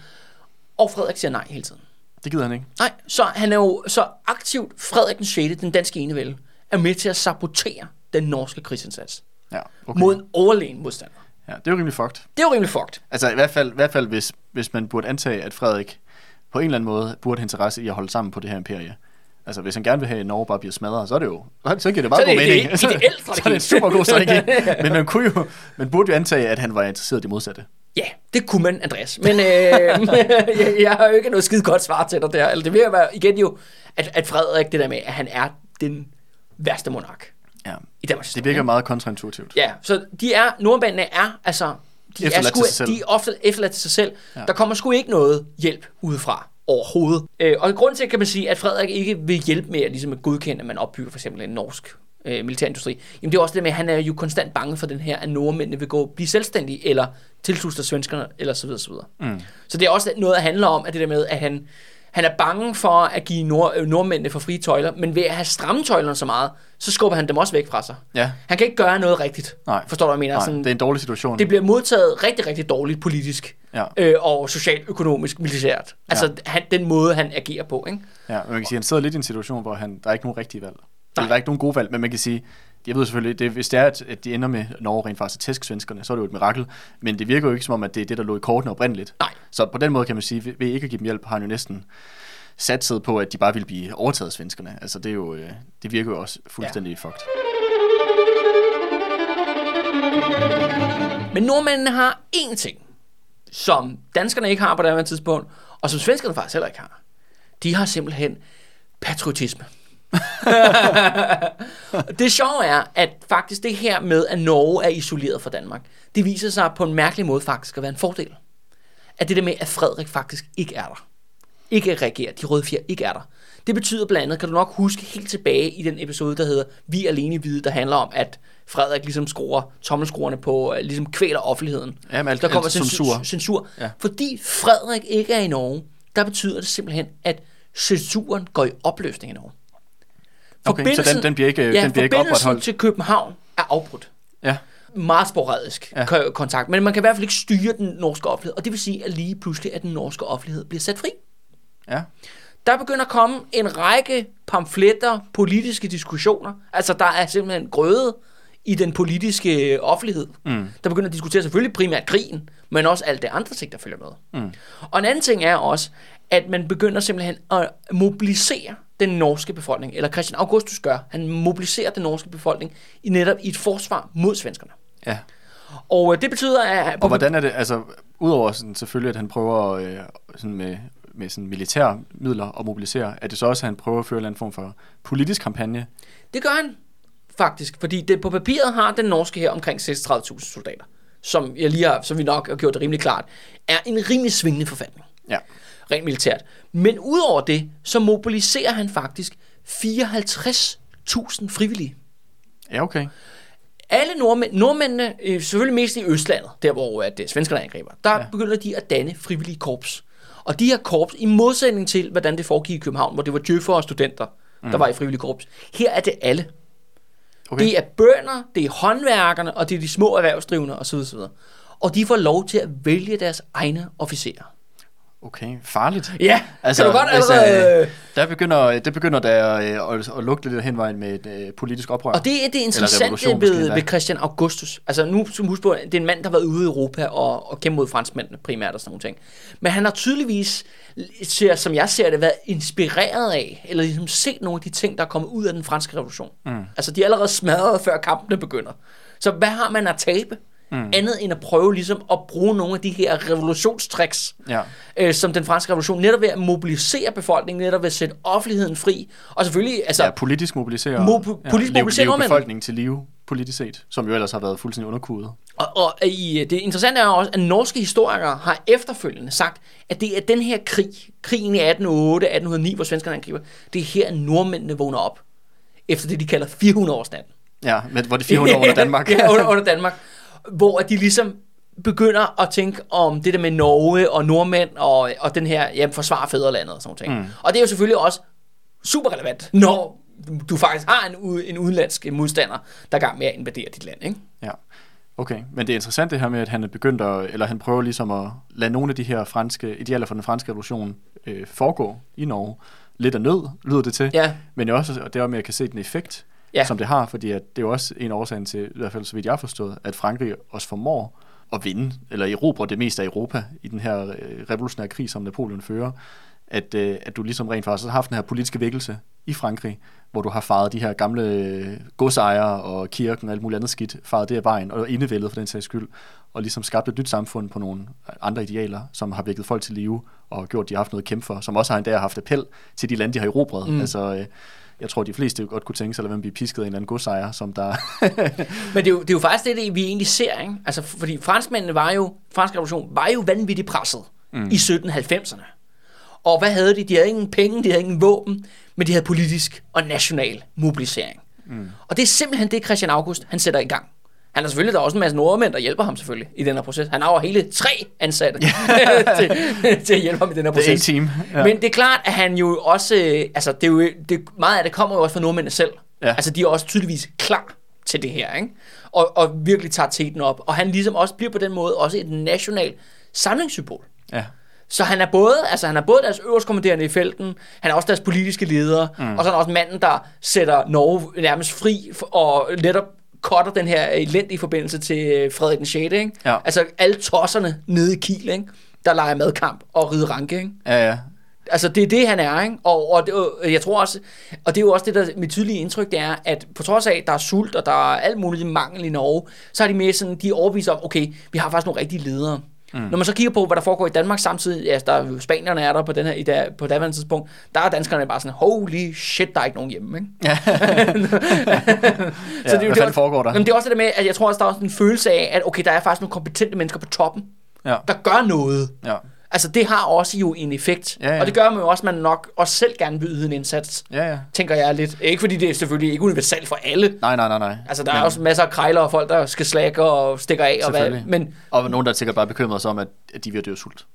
Og Frederik siger nej hele tiden. Det gider han ikke. Nej, så han er jo så aktivt Frederik den sjette, den danske enevælde, er med til at sabotere den norske krigsindsats. Ja, okay. Mod en overlegen modstander. Ja, det er jo rimelig fucked. Det er jo rimelig fucked. Altså i hvert fald, i hvert fald hvis, hvis man burde antage, at Frederik på en eller anden måde burde have interesse i at holde sammen på det her imperie. Altså, hvis han gerne vil have, at Norge bare bliver smadret, så er det jo... Så giver det meget god mening. Så er det, så er det en super god strategi. Men man, kunne jo, man burde jo antage, at han var interesseret i det modsatte. Ja, det kunne man, Andreas. Men øh, jeg, jeg har jo ikke noget skide godt svar til dig der. Eller det vil jo være igen jo, at, at Frederik, det der med, at han er den værste monark. Ja, i Danmarks det virker historie. Meget kontraintuitivt. Ja, så de er... Nordmændene er altså... De efterladt er sku, til sig selv. De er ofte efterladt til sig selv. Ja. Der kommer sgu ikke noget hjælp udefra. Overhovedet. Øh, og i grund til kan man sige, at Frederik ikke vil hjælpe med at, ligesom at godkende, at man opbygger for eksempel en norsk øh, militærindustri. Jamen det er også det med, at han er jo konstant bange for den her, at nordmændene vil gå blive selvstændige, eller tilslutte sig svenskerne, eller så videre, så videre. Mm. Så det er også noget, der handler om, at det der med, at han, han er bange for at give nord, øh, nordmændene for frie tøjler, men ved at have stramme tøjlerne så meget, så skubber han dem også væk fra sig. Ja. Han kan ikke gøre noget rigtigt. Nej. Forstår du, hvad jeg mener? Nej, sådan, det er en dårlig situation. Det bliver modtaget rigtig, rigtig dårligt politisk. Ja. Øh, og socialt, økonomisk, militært. Altså ja. han, den måde, han agerer på. Ikke? Ja, man kan sige, han sidder lidt i en situation, hvor han, der er ikke nogen rigtige valg. Der er ikke nogen gode valg, men man kan sige, jeg ved selvfølgelig, det, hvis det er, at de ender med Norge rent faktisk tæsk svenskerne, så er det jo et mirakel, men det virker jo ikke som om, at det er det, der lå i kortene oprindeligt. Nej. Så på den måde kan man sige, ved ikke at give dem hjælp, har han jo næsten satset på, at de bare ville blive overtaget af svenskerne. Altså det, er jo, det virker jo også fuldstændig ja. fucked. Men nordmændene har én ting, som danskerne ikke har på det her tidspunkt, og som svenskerne faktisk heller ikke har. De har simpelthen patriotisme. Det sjove er, at faktisk det her med, at Norge er isoleret fra Danmark, det viser sig på en mærkelig måde faktisk at være en fordel. At det der med, at Frederik faktisk ikke er der. Ikke reagerer. De røde fjer ikke er der. Det betyder blandt andet, kan du nok huske helt tilbage i den episode, der hedder Vi alene i hvide, der handler om, at Frederik ligesom skruer tommelskruerne på, ligesom kvæler offentligheden. Jamen, alt, der kommer censur. censur. Ja. Fordi Frederik ikke er i Norge, der betyder det simpelthen, at censuren går i opløsning i Norge. Okay, så den, den bliver ikke, ja, den bliver ikke opretholdt. Forbindelsen til København er afbrudt. Ja. Meget sporadisk ja. kontakt, men man kan i hvert fald ikke styre den norske offentlighed, og det vil sige, at lige pludselig, at den norske offentlighed bliver sat fri. Ja. Der begynder at komme en række pamfletter, politiske diskussioner, altså der er simpelthen grøde i den politiske offentlighed. Mm. Der begynder at diskutere selvfølgelig primært krigen, men også alt det andre ting, der følger med. Mm. Og en anden ting er også, at man begynder simpelthen at mobilisere den norske befolkning, eller Christian Augustus gør, han mobiliserer den norske befolkning i netop i et forsvar mod svenskerne. Ja. Og det betyder, at... Og hvordan er det, altså, udover sådan, selvfølgelig, at han prøver øh, sådan med... med sådan militære midler at mobilisere, er det så også, at han prøver at føre en eller anden form for politisk kampagne? Det gør han faktisk, fordi det på papiret har den norske her omkring seksogtredive tusind soldater, som, jeg lige har, som vi nok har gjort det rimelig klart, er en rimelig svingende forfatning, ja, rent militært. Men udover det, så mobiliserer han faktisk fireoghalvtreds tusind frivillige. Ja, okay. Alle nordmænd, nordmændene, selvfølgelig mest i Østlandet, der hvor at svenskerne angriber, der ja. begynder de at danne frivillige korps. Og de her korps, i modsætning til, hvordan det foregik i København, hvor det var djøffer og studenter, der mm. var i frivillige korps. Her er det alle. Okay. Det er bønder, det er håndværkerne, og det er de små erhvervsdrivende osv. Og de får lov til at vælge deres egne officerer. Okay, farligt. Ja, altså, kan du godt altså... altså der begynder, det begynder der at, at lugte lidt hen vejen med et politisk oprør. Og det er det interessante ved, ved Christian Augustus. Altså nu, som husk på, det er en mand, der har været ude i Europa og, og kæmpe mod franskmændene primært og sådan nogle ting. Men han har tydeligvis, som jeg ser det, været inspireret af, eller ligesom set nogle af de ting, der er kommet ud af den franske revolution. Mm. Altså de er allerede smadret, før kampene begynder. Så hvad har man at tabe? Mm. Andet end at prøve ligesom at bruge nogle af de her revolutionstricks, ja. øh, som den franske revolution, netop ved at mobilisere befolkningen, netop ved at sætte offentligheden fri, og selvfølgelig altså ja, politisk mobilisere, mo- politisk ja, mobilisere leve, leve befolkningen til live politisk set, som jo ellers har været fuldstændig underkudet. Og, og i, det interessante er også, at norske historikere har efterfølgende sagt, at det er den her krig, krigen i atten nul otte til atten nul ni, hvor svenskerne angriber, det er her nordmændene vågner op efter det de kalder fire hundrede årsdagen. Ja, men hvor det fire hundrede år under Danmark. Ja, under, under Danmark. Hvor de ligesom begynder at tænke om det der med Norge og nordmænd og, og den her ja, forsvar fædrelandet og sådan ting. Mm. Og det er jo selvfølgelig også super relevant, når du faktisk har en, en udenlandsk modstander, der er gang med at invadere dit land, ikke? Ja, okay. Men det er interessant det her med, at han er begyndt at, eller han prøver ligesom at lade nogle af de her franske idealer fra den franske revolution øh, foregå i Norge. Lidt af nød, lyder det til. Ja. Men også, og det er jo med, at jeg kan se den effekt, ja. Som det har, fordi at det er jo også en årsag til, i hvert fald så vidt jeg har forstået, at Frankrig også formår at vinde, eller erobre det meste af Europa i den her revolutionære krig, som Napoleon fører, at, at du ligesom rent faktisk har haft den her politiske vækkelse i Frankrig, hvor du har faret de her gamle godsejere og kirken og alt muligt andet skidt, faret det af vejen og indevældet for den sags skyld, og ligesom skabt et nyt samfund på nogle andre idealer, som har vækket folk til live og gjort, at de har haft noget at kæmpe for, som også har endda haft appel til de lande, de har erobret. Mm. Altså... Jeg tror, de fleste godt kunne tænke sig, at man bliver pisket af en eller anden godsejer, som der... Men det er, jo, det er jo faktisk det, det vi egentlig ser, ikke? Altså, fordi franskmændene var jo... Fransk revolution var jo vanvittigt presset mm. i sytten halvfemserne. Og hvad havde de? De havde ingen penge, de havde ingen våben, men de havde politisk og national mobilisering. Mm. Og det er simpelthen det, Christian August, han sætter i gang. Han har selvfølgelig der også en masse nordmænd, der hjælper ham selvfølgelig i den her proces. Han har over hele tre ansatte til, til at hjælpe ham i den her proces. Team. Ja. Men det er klart, at han jo også... Altså, det er jo, det, meget af det kommer jo også fra nordmændene selv. Ja. Altså, de er også tydeligvis klar til det her, ikke? Og, og virkelig tager teten op. Og han ligesom også bliver på den måde også et nationalt samlingssymbol. Ja. Så han er både, altså han er både deres øverstkommanderende i felten, han er også deres politiske leder, mm. og så er han også manden, der sætter Norge nærmest fri og netop cutter den her elendige forbindelse til Frederik den sjette, ikke? Ja. Altså alle tosserne nede i Kiel, ikke? Der leger madkamp og ride ranke, ikke? Ja, ja. Altså det er det, han er, ikke? Og, og det, jeg tror også, og det er jo også det, der mit tydelige indtryk, det er, at på trods af, at der er sult, og der er alt muligt mangel i Norge, så er de mere sådan, de er overbevist om, okay, vi har faktisk nogle rigtige ledere. Mm. Når man så kigger på, hvad der foregår i Danmark samtidig, altså der, spanierne er der på den her, i der, på daværende tidspunkt, der er danskerne bare sådan, holy shit, der er ikke nogen hjemme, ikke? Ja. Så det, ja, hvad fanden foregår der? Jamen, det er også det der med, at jeg tror også, der er en følelse af, at okay, der er faktisk nogle kompetente mennesker på toppen, ja. Der gør noget. Ja. Altså det har også jo en effekt, ja, ja. Og det gør man jo også, at man nok også selv gerne vil yde en indsats, ja, ja. Tænker jeg lidt. Ikke fordi det er selvfølgelig ikke universalt for alle. Nej, nej, nej. nej. Altså der men... er også masser af krejler og folk, der skal slække og stikker af. Og, hvad. Men... og nogen, der er sikkert bare bekymret sig om, at de vil dø sult.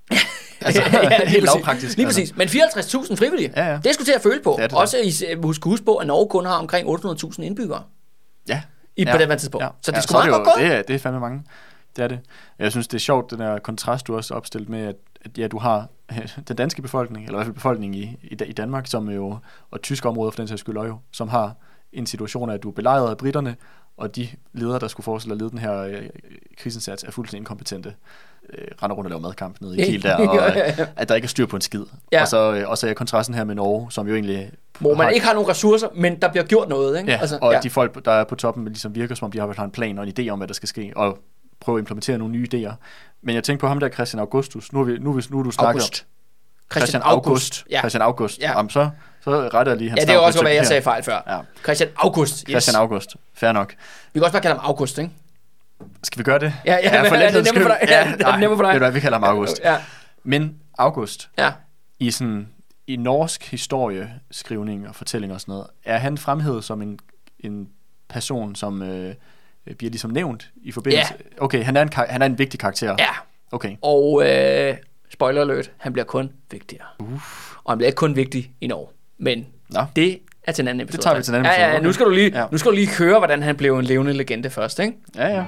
Altså, ja, ja, helt lavpraktisk. Lige præcis. Men fireoghalvtreds tusind frivillige, ja, ja. Det er sgu til at føle på. Det det også i, husk, husk på, at Norge kun har omkring otte hundrede tusind indbyggere. Ja. I, ja. På det her tidspunkt. Ja. Så det ja, skulle meget godt gå. Det, det er fandme mange. Det er det. Jeg synes, det er sjovt, den der kontrast, du også opstillet med, at, at ja, du har den danske befolkning, eller i hvert fald befolkningen i, i, i Danmark, som jo, og tyske områder for den sags skyld, jo, som har en situation af, at du er belejret af britterne, og de ledere, der skulle forestille at lede den her øh, krigsindsats, er fuldstændig inkompetente. Øh, render rundt og laver madkamp nede i Kiel der, og øh, at der ikke er styr på en skid. Ja. Og, så, øh, og så er kontrasten her med Norge, som jo egentlig... Hvor man har, ikke har nogen ressourcer, men der bliver gjort noget, ikke? Ja, altså, og ja. De folk, der er på toppen, ligesom virker, som om de har en plan og en idé om, hvad der skal ske, og prøve at implementere nogle nye idéer. Men jeg tænker på ham der, Christian Augustus. Nu er, vi, nu er, nu er du snakket August. Christian August. Ja. Christian August. Ja. Jamen, så, så retter jeg lige hans navn. Ja, det er også, hvad jeg sagde fejl før. Ja. Christian August. Yes. Christian August. Fair nok. Vi kan også bare kalde ham August, ikke? Skal vi gøre det? Ja, ja, ja, for ja, det er nemmere for dig. Ja, det er nemmere for dig. Ved du hvad, vi kalder ham August. Ja. Men August, ja. i, sådan, i norsk historieskrivning og fortælling og sådan noget, er han fremhævet som en, en person, som øh, bliver ligesom nævnt i forbindelse... Ja. Okay, han er, en, han er en vigtig karakter. Ja. Okay. Og... Øh, spoiler alert, han bliver kun vigtigere. Uff. Og han bliver ikke kun vigtig i Norge. Men Nå. det er til en anden episode. Det tager vi til en anden episode. Ja, ja, okay. nu, skal du lige, ja. nu skal du lige høre, hvordan han blev en levende legende først, ikke? Ja, ja.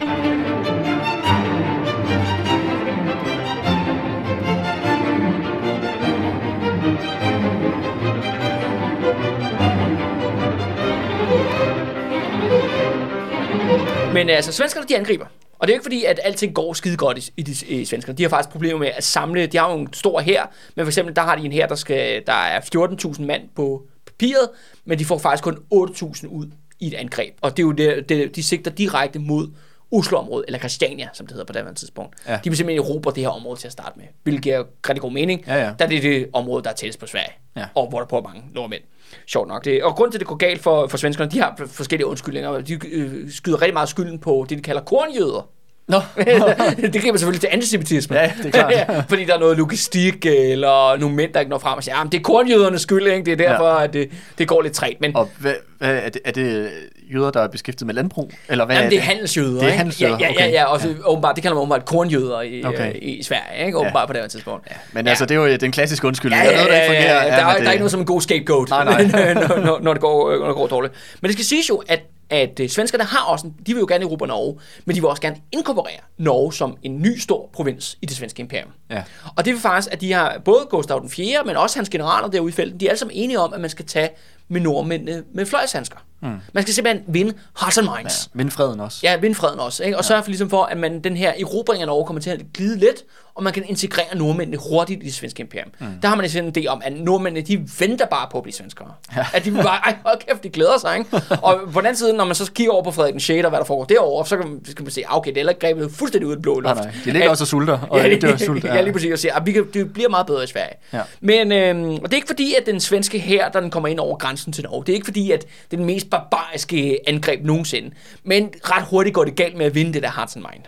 Men altså, svenskerne, de angriber. Og det er jo ikke fordi, at alting går skide godt i, i, de, i svenskerne. De har faktisk problemer med at samle. De har jo en stor hær, men for eksempel, der har de en hær, der, skal, der er fjorten tusind mand på papiret, men de får faktisk kun otte tusind ud i et angreb. Og det er jo det, det de sigter direkte mod Oslo-området, eller Christiania, som det hedder på det her tidspunkt. Ja. De vil simpelthen erobre det her område til at starte med, hvilket giver rigtig god mening, ja, ja. da det er det område, der er tættest på Sverige, ja. og hvor der bor mange nordmænd. Sjovt nok. Det, og grund til, at det går galt for, for svenskerne, de har forskellige undskyldninger. De øh, skyder rigtig meget skylden på det, de kalder kornjøder. Nå. Det griber selvfølgelig til antisemitisme. Ja, det er klart. Ja, fordi der er noget logistik, eller nogle mænd, der ikke når frem og siger, jamen, det er kornjødernes skyld, ikke? Det er derfor, ja. at det, det går lidt træt. Men... Og hvad, hvad er, det, er det jøder, der er beskæftiget med landbrug? Eller hvad jamen, er det er handelsjøder. Det er handelsjøder, okay. Ja, ja, ja, også, ja. Åbenbart, det kalder man åbenbart kornjøder i, okay. i, i Sverige, ikke? Åbenbart ja. på det her tidspunkt. Ja. Men ja. altså, det er jo den klassiske undskyldning. Ja, ja, ja, ja, ja, ja, ja, ja, ja, der, der er det... ikke noget som en god scapegoat, nej, nej. når, når, når, det går, når det går dårligt. Men det skal siges jo, at at øh, svenskerne har også, de vil jo gerne erobre Norge, men de vil også gerne inkorporere Norge som en ny stor provins i det svenske imperium. Ja. Og det vil faktisk, at de har både Gustav den fjerde, men også hans generaler derude i felten, de er alle sammen enige om, at man skal tage med nordmændene med fløjlshandsker. Mm. Man skal simpelthen vinde hearts and minds. Ja, vinde freden også. Ja, vinde freden også. Ikke? Og ja. sørge for, ligesom for, at man, den her erobring af Norge kommer til at glide lidt, og man kan integrere nordmændene hurtigt i det svenske imperium. Mm. Der har man sådan en idé om, at nordmændene, de venter bare på at blive svenskere. Ja. At de bare, ej, hold kæft, de glæder sig. Ikke? Og på den anden side, når man så kigger over på Frederik den sjette, og hvad der foregår derovre, så kan man, så kan man se, okay, det er heller ikke grebet fuldstændig ud af den blå luft. Nej, nej. De ligger at, også og sulter, og ja, det, dør sult. Ja, lige præcis. Og siger, at det bliver meget bedre i Sverige. Ja. Men, øhm, og det er ikke fordi, at den svenske hær, der den kommer ind over grænsen til Norge, det er ikke fordi, at det er den mest barbariske angreb nogensinde. Men ret hurtigt går det galt med at vinde det der hearts and mind.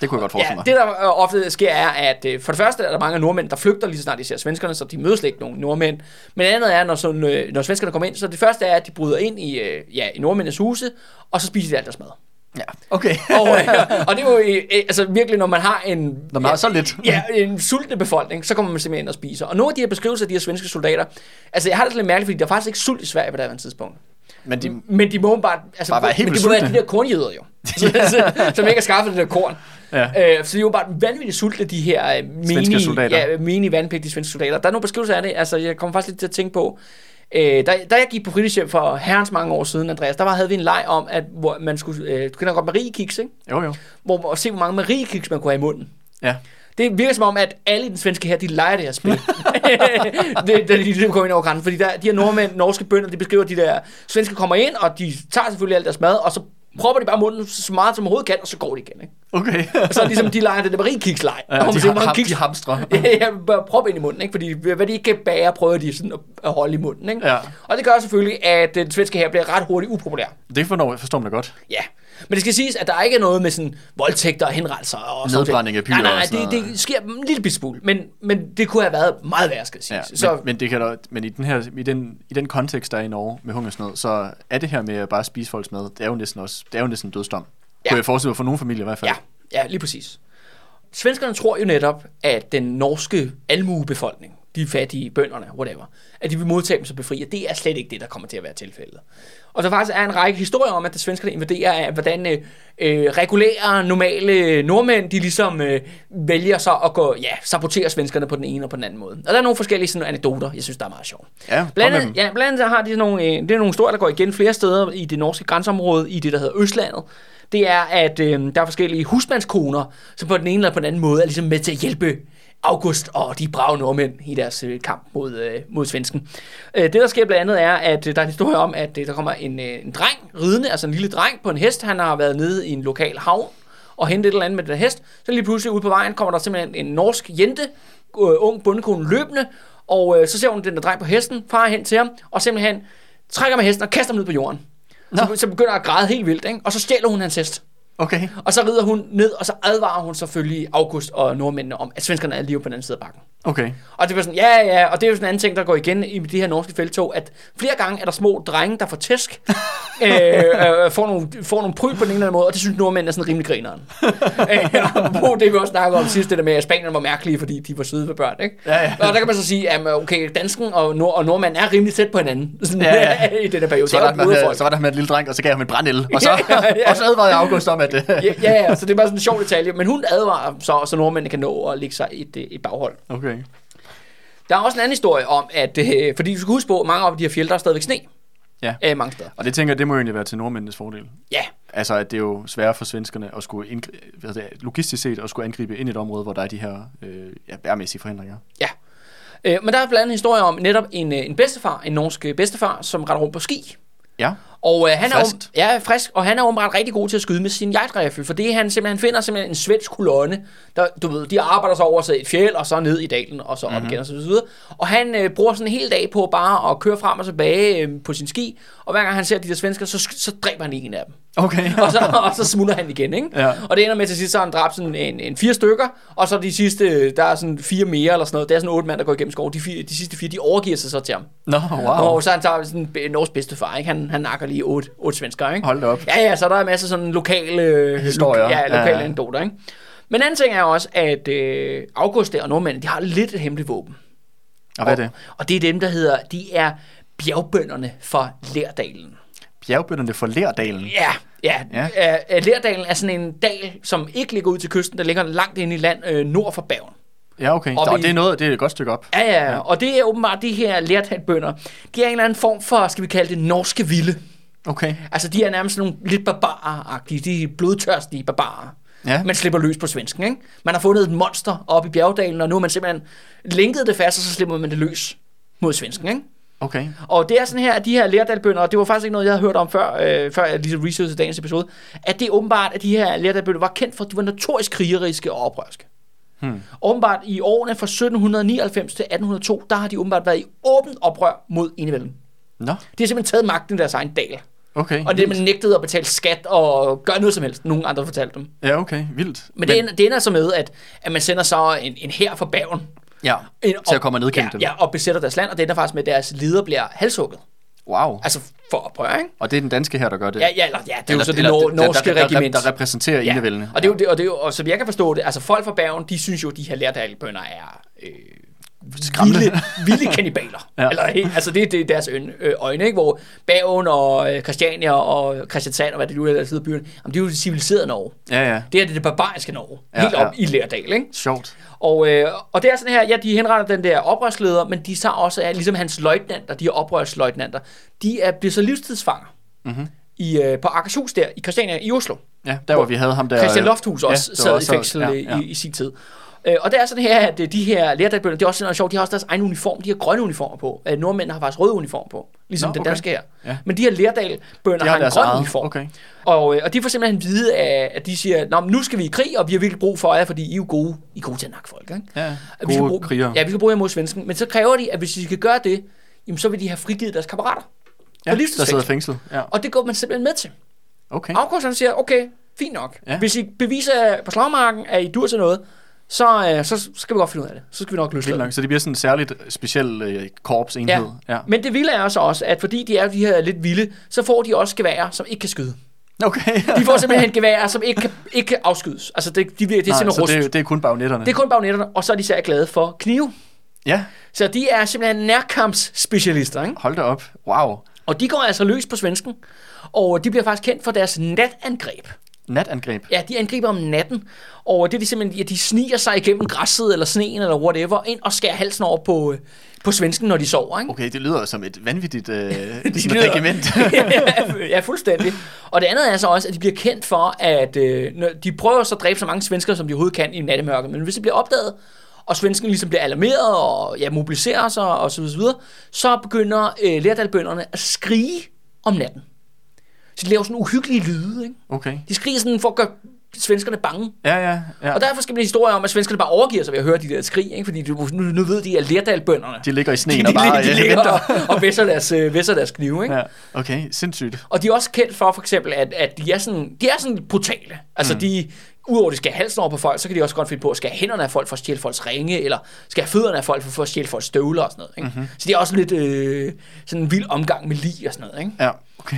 Det kunne jeg godt forestille mig. Ja, det der ofte sker er, at for det første er der mange nordmænd, der flygter lige så snart de ser svenskerne, så de mødes ikke nogen nordmænd. Men det andet er, når, sådan, når svenskerne kommer ind, så det første er, at de bryder ind i, ja, i nordmændenes huse, og så spiser de alt deres mad. Ja, okay. og, og det er jo altså, virkelig, når man har en, når man har så lidt. ja, en sultne befolkning, så kommer man simpelthen ind og spiser. Og nogle af de her beskrivelser af de her svenske soldater, altså jeg har det lidt mærkeligt, fordi der er faktisk ikke sult i Sverige på det her tidspunkt. Men de, men de må bare, altså, bare være helt men de må være de der kornjøder jo, som ikke har skaffet det der korn. Ja. Øh, så de er jo bare vanvittigt sultne, de her menige vandpligtige svenske soldater. Der er nogle beskrivelser af det, altså jeg kommer faktisk lidt til at tænke på, øh, da, da jeg gik på fritidshjem for herrens mange år siden, Andreas, der var, havde vi en leg om, at hvor man skulle, øh, du kender godt mariekiks, ikke? Jo, jo. Hvor, og se, hvor mange mariekiks man kunne have i munden. Ja. Det virker som om, at alle i den svenske her, de leger det her spil, det, da de ligesom kommer ind over grænsen. Fordi der, de her nordmænd, norske bønder, de beskriver, de der svenske kommer ind, og de tager selvfølgelig alt deres mad, og så propper de bare munden så meget som overhovedet kan, og så går de igen. Ikke? Okay. Og så ligesom, de leger det der mariekiksleje. Ja, de, de, ham, kiks... de hamstrer. ja, bare prop ind i munden, ikke? Fordi hvad de ikke kan bære, prøver de sådan at holde i munden. Ikke? Ja. Og det gør selvfølgelig, at den svenske her bliver ret hurtigt upopulær. Det forstår man da godt. Ja. Men det skal siges, at der ikke er noget med sådan voldtægter og henrettelser og nedbrænding af byer. Nej, nej, nej det, det sker en lille bispul, men men det kunne have været meget værre, skal siges. Ja, så men, men det kan der, men i den her i den i den kontekst der er i Norge med hungersnød, så er det her med at bare spise folks mad, det er jo næsten også, det er jo næsten en dødsdom. Ja. Kunne jeg forestille mig for nogle familier i hvert fald. Ja, ja, lige præcis. Svenskerne tror jo netop, at den norske almuebefolkning de fattige bønderne, whatever, at de vil modtage dem som befrier. Det er slet ikke det, der kommer til at være tilfældet. Og så faktisk er en række historier om, at de svenskerne invaderer, hvordan øh, regulære, normale nordmænd, de ligesom øh, vælger så at gå, ja, sabotere svenskerne på den ene og på den anden måde. Og der er nogle forskellige sådan, anekdoter, jeg synes, der er meget sjovt. Ja, blandt andet, ja, blandt andet har de sådan nogle, øh, det er nogle historier, der går igen flere steder i det norske grænseområde, i det, der hedder Østlandet. Det er, at øh, der er forskellige husmandskoner, som på den ene eller på den anden måde er ligesom med til at hjælpe August og de brave nordmænd i deres kamp mod, øh, mod svensken. Øh, det, der sker blandt andet, er, at øh, der er en historie om, at øh, der kommer en, øh, en dreng ridende, altså en lille dreng på en hest. Han har været nede i en lokal havn og hentet et eller andet med den der hest. Så lige pludselig ude på vejen kommer der simpelthen en norsk jente, øh, ung bondekone, løbende, og øh, så ser hun den der dreng på hesten, farer hen til ham, og simpelthen trækker med hesten og kaster ham ned på jorden. Så, så begynder at græde helt vildt, ikke? Og så stjæler hun hans hest. Okay. Og så rider hun ned, og så advarer hun selvfølgelig August og nordmændene om, at svenskerne er lige på den anden side af bakken. Okay. Og det var sådan, ja, ja, og det er jo sådan en anden ting, der går igen i de her norske felttog, at flere gange er der små drenge, der får tæsk, øh, øh, får, nogle, får nogle pryl på den ene eller anden måde, og det synes nordmændene er sådan rimelig grineren. øh, det vi også snakkede om sidst, det der med, at Spanien var mærkelige, fordi de var søde for børn, ikke? Ja, ja. Og der kan man så sige, at okay, dansken og, nord- og nordmanden er rimelig tæt på hinanden sådan, ja, ja. I den her periode. Så var der, der, med, så var der med en lille dreng, og så gav ham en brændel, og så, ja, ja. Og så advarede August om, at ja, ja, så det er bare sådan en sjov detalje. Men hun advarer så, så nordmændene kan nå at lægge sig i et, et baghold. Okay. Der er også en anden historie om, at øh, fordi vi skal huske på, at mange af de her fjelde, der er stadigvæk sne. Ja. Øh, mange steder. Og det tænker jeg, det må jo egentlig være til nordmændenes fordel. Ja. Altså, at det er jo sværere for svenskerne at skulle indgribe, logistisk set at skulle angribe ind i et område, hvor der er de her øh, ja, værmæssige forhindringer. Ja. Øh, men der er blandt andet en historie om netop en, en bedstefar, en norsk bedstefar, som retter rundt på ski. Ja. Og øh, han er um, ja, frisk, og han er åbenbart rigtig god til at skyde med sin jagtrifle, for det han simpelthen han finder simpelthen en svensk kolonne, der du ved, de arbejder så over så et fjeld og så ned i dalen og så op mm-hmm. igen og så videre. Og han øh, bruger sådan en hel dag på bare at køre frem og tilbage øh, på sin ski, og hver gang han ser de der svensker, så så dræber han en af dem. Okay. og så og så smutter han igen, ikke? Ja. Og det ender med til sidst så han dræber sådan en, en fire stykker, og så de sidste der er sådan fire mere eller sådan noget. Der er sådan otte mand der går igennem skoven. De fire, de sidste fire, de overgiver sig så til ham. Nå, no, wow. Og så han tager sådan Norges bedste far, ikke? Han han nakker lige otte, otte svensker, ikke? Hold op. Ja, ja, så der er masser af sådan lokale historier. Lo- ja, lokale ja, ja. anekdoter, ikke? Men anden ting er også, at øh, August der og nordmændene, de har lidt et hemmeligt våben. Og hvad er det? Og, og det er dem, der hedder, de er bjergbønderne fra Lærdalen. Bjergbønderne fra Lærdalen? Ja, ja. ja. Æ, Lærdalen er sådan en dal, som ikke ligger ud til kysten, der ligger langt inde i land, øh, nord for Bergen. Ja, okay. Så det er noget, det er et godt stykke op. Ja, ja, ja. Og det er åbenbart de her lærdalbønder. De er en eller anden form for, skal vi kalde det, norske vilde. Okay. Altså, de er nærmest nogle lidt barbarer-agtige. De er blodtørstige barbarer. Ja. Man slipper løs på svensken, ikke? Man har fundet et monster oppe i bjergdalen, og nu har man simpelthen lænket det fast, og så slipper man det løs mod svensken, ikke? Okay. Og det er sådan her, at de her lærdalbønder, og det var faktisk ikke noget, jeg havde hørt om før, øh, før jeg lige researchede dagens episode, at det er åbenbart, at de her lærdalbønder var kendt for, at de var notorisk krigeriske og oprørske. Hmm. Åbenbart i årene fra sytten nioghalvfems til atten nul to, der har de åbenbart været i åbent oprør mod enevælden. Nå. De har simpelthen taget magten i deres egen dal. Okay. Og det er man nægtede at betale skat og gøre noget som helst. Nogen andre fortalte dem. Ja, okay. Vildt. Men, Men... det, ender, det ender så med, at, at man sender så en, en hær fra Bergen. Ja, en, og, så jeg kommer nedkæmpe ja, dem. Ja, og besætter deres land, og det ender faktisk med, at deres leder bliver halshugget. Wow. Altså for oprør, ikke? Og det er den danske her, der gør det. Ja, ja, eller, ja det er jo så det norske regiment. Der repræsenterer ja. enevældene. Og det er jo det, og det er jo, og som jeg kan forstå det, altså folk fra Bergen, de synes jo, de her lærdalbønder er øh, vilde, vilde kannibaler. Ja. Eller, altså det, det er deres øjne, ikke? Hvor Bergen og Christiania og Kristiansand og hvad det nu er, der sidder i byen, jamen, det er jo det civiliserede Norge. Ja, ja. Det er det, det barbariske Norge. Ja, helt op ja. i Lærdal, ikke? Sjovt. Og, øh, og det er sådan her, ja, de henretter den der oprørsleder, men de så også er ligesom hans løjtnanter, de her oprørsløjtnanter, de er bliver så livstidsfanger mm-hmm. i, øh, på Akershus der, i Christiania i Oslo. Ja, der hvor vi havde ham der. Christian Lofthus ja, også sad også, i fængsel ja, ja. I, i sin tid. Øh, og det er sådan her, at de her lærdalbønder, det er også sådan noget sjovt, de har også deres egen uniform, de har grønne uniformer på. Øh, nordmændene har faktisk røde uniformer på, ligesom Nå, okay. den danske her. Ja. Men de her lærdalbønder de har, har en grøn eget. uniform. Okay. Og, øh, og de får simpelthen vide, at de siger, nå, nu skal vi i krig, og vi har virkelig brug for jer, fordi I er jo gode, I er gode til at nakke folk. Ikke? Ja, gode vi skal bruge, kriger. Ja, vi skal bruge jer mod svensken. Men så kræver de, at hvis de skal gøre det, jamen, så vil de have frigivet deres kammerater. Ja, der sidder fængslet. Ja. Og det går man simpelthen med til. Okay. August siger, okay, fint nok. Ja. Hvis I beviser på slagmarken, at I dur til noget, Så, øh, så skal vi godt finde ud af det. Så skal vi nok løse det. Så det bliver sådan en særligt speciel øh, korpsenhed. Ja. Ja. Men det vilde er også også, at fordi de er de her lidt vilde, så får de også geværer, som ikke kan skyde. Okay. De får simpelthen geværer, som ikke kan, ikke kan afskydes. Altså det, de, det er Nej, simpelthen rust. Det, det er kun bagnetterne. Det er kun bagnetterne, og så er de særlig glade for knive. Ja. Så de er simpelthen nærkampsspecialister, ikke? Hold da op. Wow. Og de går altså løs på svensken, og de bliver faktisk kendt for deres natangreb. Natangreb? Ja, de angriber om natten, og det er de simpelthen, at de sniger sig igennem græsset eller sneen eller whatever, ind og skærer halsen over på, på svensken, når de sover, ikke? Okay, det lyder som et vanvittigt øh, regiment. ja, ja, fuldstændig. Og det andet er så også, at de bliver kendt for, at øh, de prøver så at dræbe så mange svensker, som de overhovedet kan i nattemørket, men hvis de bliver opdaget, og svensken ligesom bliver alarmeret og ja, mobiliserer sig og så videre, så begynder øh, lærdalbønderne at skrige om natten. Så de laver sådan uhyggelige lyde, ikke? Okay. De skriger sådan for at gøre svenskerne bange. Ja, ja, ja. Og derfor skal man historie om, at svenskerne bare overgiver sig ved at høre de der skrig, ikke? Fordi de, nu, nu ved de, at lærdalbønderne... De ligger i sneen de, de, og bare... De, de ligger og, og væsser deres, øh, væsser deres knive, ikke? Ja. Okay, sindssygt. Og de er også kendt for, for eksempel, at, at de er sådan, de er sådan brutale. Altså, mm. de... Udover de skal have halsen over på folk, så kan de også godt finde på, at skal have hænderne af folk for at stjæle folks ringe, eller skal have fødderne af folk for at stjæle folks støvler og sådan noget. Ikke? Mm-hmm. Så det er også lidt øh, sådan en vild omgang med lig og sådan noget. Ikke? Ja, okay.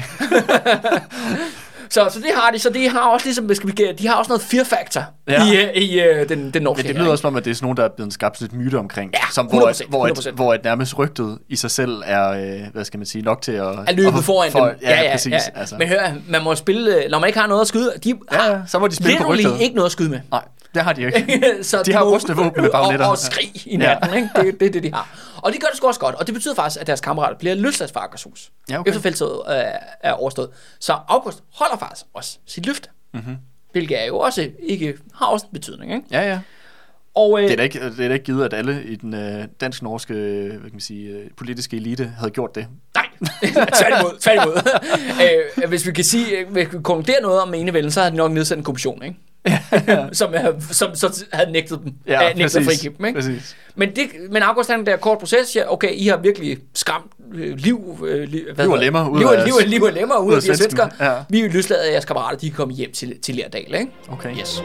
så, så det har de, så de har også ligesom, skal vi gære, de har også noget fear factor ja. i, i øh, den, den norske. Men det lyder her, også som, at det er sådan nogen, der er blevet skabt lidt myte omkring, ja, som, hvor, et, hvor, et, hvor et nærmest rygtet i sig selv er, øh, hvad skal man sige, nok til at... At løbe foran for, dem. Ja, ja, ja, præcis. Ja. Altså. Men hør, man må spille, når man ikke har noget at skyde, de har ja, så må de spille på rygtet. Ikke noget at skyde med. Nej, det har de ikke. så de har rustne våben med bagnetter. Og, og skrig i natten, ja. Ikke? Det er det, det, de har. Og det gør det sgu også godt, og det betyder faktisk, at deres kammerater bliver løsladt fra Akershus. Ja, okay. Efter felttoget øh, er overstået. Så August holder faktisk også sit løfte, mm-hmm. hvilket er jo også ikke, har også en betydning. Ikke? Ja, ja. Og, øh, det, er da ikke, det er da ikke givet, at alle i den øh, dansk-norske hvad kan man sige, øh, politiske elite havde gjort det. Nej, tværtimod. tværtimod. øh, hvis vi kan sige, hvis vi konkluderer noget om enevælden, så har de nok nedsat en kommission, ikke? som, som så havde nægtet dem ja, havde nægtet præcis, at frigive dem, ikke? Men, det, men August han der kort proces ja, okay, I har virkelig skræmt øh, liv, øh, liv, hvad liv og lemmer ud af, liv, liv, liv og lemmer ud af de her svensker ja. Vi er løsladet af jeres kammerater, de er kommet hjem til, til Lærdal, ikke? Okay. Yes.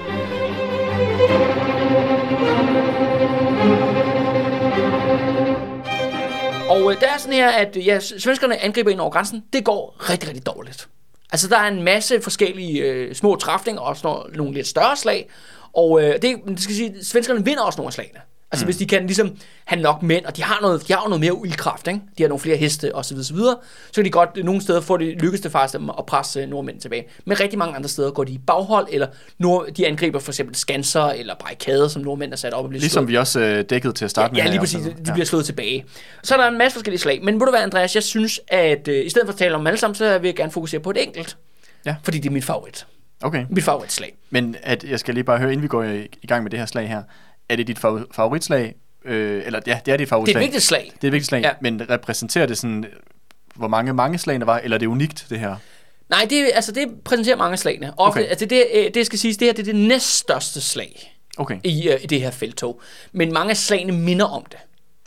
Og øh, der er sådan her, at ja, svenskerne angriber ind over grænsen. Det går rigtig, rigtig dårligt. Altså, der er en masse forskellige øh, små træfninger, også nogle lidt større slag, og øh, det, det skal sige, svenskerne vinder også nogle af slagene. Altså, mm. hvis de kan ligesom have nok mænd, og de har noget, de har noget mere ildkraft, ikke? De har nogle flere heste osv., osv., så kan de godt nogle steder få det lykkes det faktisk at presse nordmænd tilbage. Men rigtig mange andre steder går de i baghold, eller nord, de angriber for eksempel skanser eller barrikader, som nordmænd er sat op og bliver ligesom slået. Vi også øh, dækkede til at starte ja, med. Ja, lige præcis. De bliver ja. slået tilbage. Så er der en masse forskellige slag. Men må du være, Andreas, jeg synes, at øh, i stedet for at tale om alle sammen, så vil jeg gerne fokusere på et enkelt. Ja. Fordi det er min favorit. Okay. Mit favoritslag. Men at, jeg skal lige bare høre, inden vi går i, i gang med det her slag her. Er det dit favoritslag? Øh, eller ja, det er dit favoritslag. Det er et vigtigt slag. Det er et vigtigt slag, ja. Men repræsenterer det sådan, hvor mange mange slagene var, eller er det unikt, det her? Nej, det, altså, det præsenterer mange slagene. Ofte, okay. Altså, det, det skal siges, det her det er det næststørste slag okay. i, uh, i det her felttog. Men mange af slagene minder om det,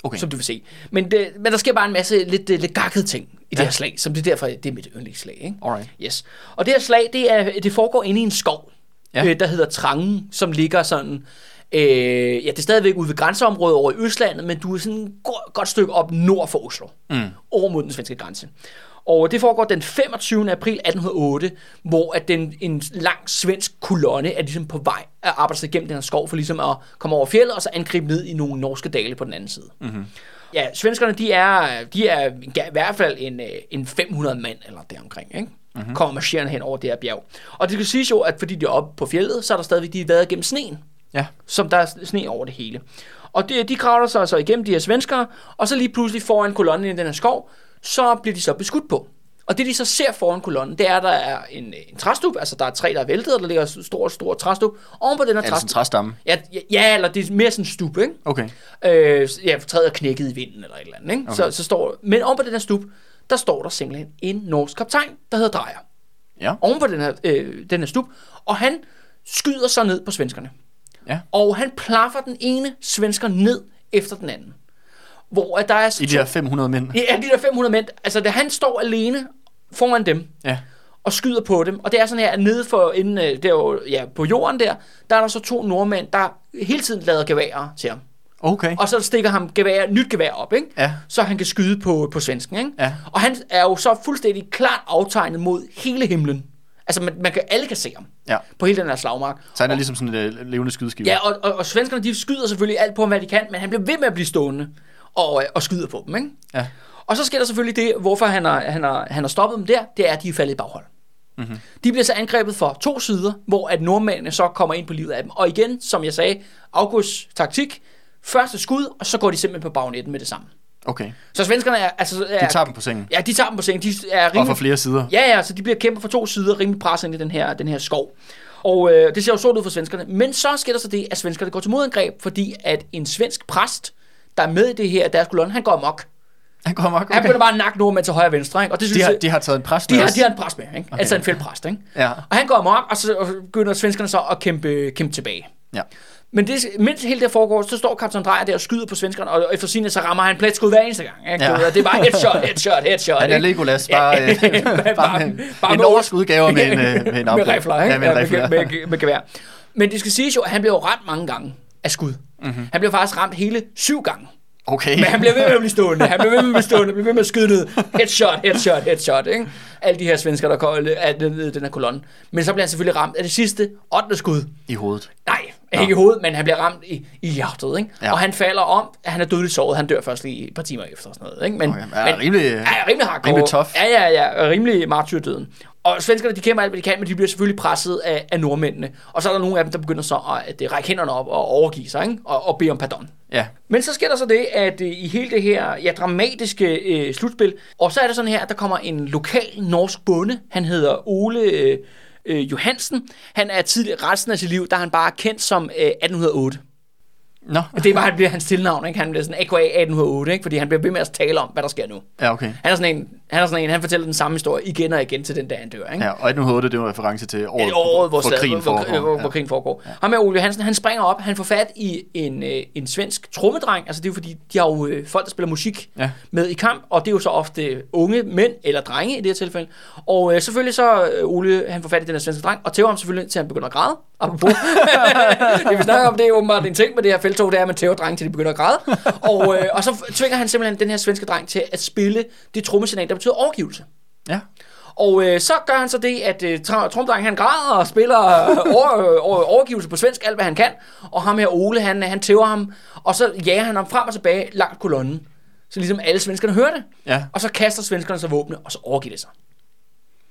okay. som du vil se. Men, det, men der sker bare en masse lidt, lidt gakkede ting i ja. det her slag, som det er derfor, det er mit yndlingsslag. Ikke? Alright. Yes. Og det her slag, det, er, det foregår inde i en skov, ja. øh, der hedder Trange, som ligger sådan... Øh, ja, det er stadigvæk ude ved grænseområdet over i Østlandet, men du er sådan et go- godt stykke op nord for Oslo, mm. over mod den svenske grænse. Og det foregår den femogtyvende april atten hundrede og otte, hvor at den, en lang svensk kolonne er ligesom på vej at arbejde sig gennem den her skov, for ligesom at komme over fjeldet og så angribe ned i nogle norske dale på den anden side. Mm-hmm. Ja, svenskerne, de er, de er i hvert fald en, en fem hundrede mand eller deromkring, ikke? Mm-hmm. Kommer marcherende hen over det her bjerg. Og det kan siges jo, at fordi de er oppe på fjeldet, så er der stadigvæk de været gennem sneen. Ja. Som der er sne over det hele. Og de, de kravler sig altså igennem de her svenskere, og så lige pludselig foran kolonnen i den her skov, så bliver de så beskudt på. Og det de så ser foran kolonnen, det er, at der er en, en træstup, altså der er tre, der er væltet, og der ligger en stor, stor træstup. Oven på den her træstup. Er det sådan en træstamme? Ja, ja, ja, eller det er mere sådan en stup, ikke? Okay. Øh, ja, træet er knækket i vinden eller et eller andet, ikke? Okay. Så, så står, men oven på den her stup, der står der simpelthen en norsk kaptajn, der hedder Drejer. Ja. Oven på den her, øh, den her stup, og han skyder så ned på svenskerne. Ja. Og han plaffer den ene svensker ned efter den anden. Hvor der er I de her fem hundrede mænd. Ja, de der fem hundrede mænd. Altså, da han står alene foran dem ja. og skyder på dem. Og det er sådan her, at nede for, inden, der, ja, på jorden der, der er der så to nordmænd, der hele tiden lader geværer til ham. Okay. Og så stikker ham gevær, nyt gevær op, ikke? Ja. Så han kan skyde på, på svensken. Ikke? Ja. Og han er jo så fuldstændig klart aftegnet mod hele himlen. Altså, man, man kan, alle kan se ham ja. på hele den her slagmark. Så han er og, ligesom sådan et uh, levende skydeskiver. Ja, og, og, og svenskerne, de skyder selvfølgelig alt på, hvad de kan, men han bliver ved med at blive stående og, og skyder på dem, ikke? Ja. Og så sker der selvfølgelig det, hvorfor han har, han har, han har stoppet dem der, det er, at de er faldet i baghold. Mm-hmm. De bliver så angrebet fra to sider, hvor at nordmændene så kommer ind på livet af dem. Og igen, som jeg sagde, Augusts taktik, første skud, og så går de simpelthen på bagnetten med det samme. Okay. Så svenskerne er, altså, er... De tager dem på sengen. Ja, de tager dem på sengen. De er rimelig, og fra flere sider. Ja, ja, så de bliver kæmpet fra to sider, rimelig presset ind i den her, den her skov. Og øh, det ser jo sort ud for svenskerne. Men så sker der så det, at svenskerne går til modangreb, fordi at en svensk præst, der er med i det her deres kolonne, han går amok. Han går amok, okay. Han begynder bare at nakke nordmænd til højre og venstre, ikke? Og det synes de, har, de har taget en præst med de har, de har en præst med, ikke? Okay. Altså en feltpræst, ikke? Ja. Og han går amok, og så og begynder svenskerne så at kæmpe, kæmpe tilbage. Ja. Men det, mens hele det foregår, så står kaptajn Drejer der og skyder på svenskerne, og efter sine så rammer han pletskud hver eneste gang. Ikke? Ja. Det er bare headshot, headshot, headshot. Han er Legolas, bare, ja, bare, bare med, bare en overskudgave med en med en med rifler, ja, med, ja, med, med, med gevær. Men det skal siges jo, at han blev ramt mange gange af skud. Mm-hmm. Han blev faktisk ramt hele syv gange. Okay. Men han blev ved med at blive stående, han blev ved med at blive stående, blev ved med at skyde ned. Headshot, headshot, headshot, ikke? Alle de her svensker, der kommer ned i den her kolonne. Men så bliver han selvfølgelig ramt af det sidste ottende skud. I hovedet? Nej, ja. ikke i hovedet, men han bliver ramt i, i hjertet, ikke? Ja. Og han falder om, han er dødeligt såret, han dør først lige et par timer efter og sådan noget, ikke? Men, okay. ja, men rimelig, ja, rimelig hardcore. Rimelig tough. Ja, ja, ja, rimelig martyrdøden. Og svenskerne, de kæmper alt, hvad de kan, men de bliver selvfølgelig presset af, af nordmændene. Og så er der nogle af dem, der begynder så at, at række hænderne op og overgive sig, ikke? Og, og bede om pardon. Ja. Men så sker der så det, at i hele det her ja, dramatiske øh, slutspil, og så er det sådan her, at der kommer en lokal norsk bonde. Han hedder Ole øh, øh, Johansen. Han er tidlig, resten af sit liv, der er han bare kendt som øh, atten hundrede og otte. No. Det er bare, han bliver hans tilnavn, ikke? Han bliver sådan A K A atten hundrede og otte, ikke? Fordi han bliver ved med at tale om, hvad der sker nu. Ja, okay. Han er sådan en, han, er sådan en, han fortæller den samme historie igen og igen til den dag, han dør, ikke? Ja, og atten hundrede og otte, det var en reference til året, året hvor, hvor, krigen hvor, hvor, hvor, hvor krigen foregår. Ja. Ham med Ole Johansen, han springer op, han får fat i en, en svensk trommedreng, altså det er jo fordi, de har jo folk, der spiller musik ja. med i kamp, og det er jo så ofte unge mænd eller drenge i det her tilfælde. Og øh, selvfølgelig så, Ole, han får fat i den her svenske dreng, og tæver ham selvfølgelig, til han begynder at græde. Apropos. Det vi snakker om, det er åbenbart en ting med det her feltog, det er, at man tæver drenge, til de begynder at græde. Og, øh, og så tvinger han simpelthen den her svenske dreng til at spille det trommesignal, der betyder overgivelse. Ja. Og øh, så gør han så det, at øh, trommedrengen han græder og spiller øh, over, øh, overgivelse på svensk, alt hvad han kan. Og ham her Ole, han, han tæver ham, og så jager han ham frem og tilbage langt kolonnen. Så ligesom alle svenskerne hører det. Ja. Og så kaster svenskerne sig våbne, og så overgiver det sig.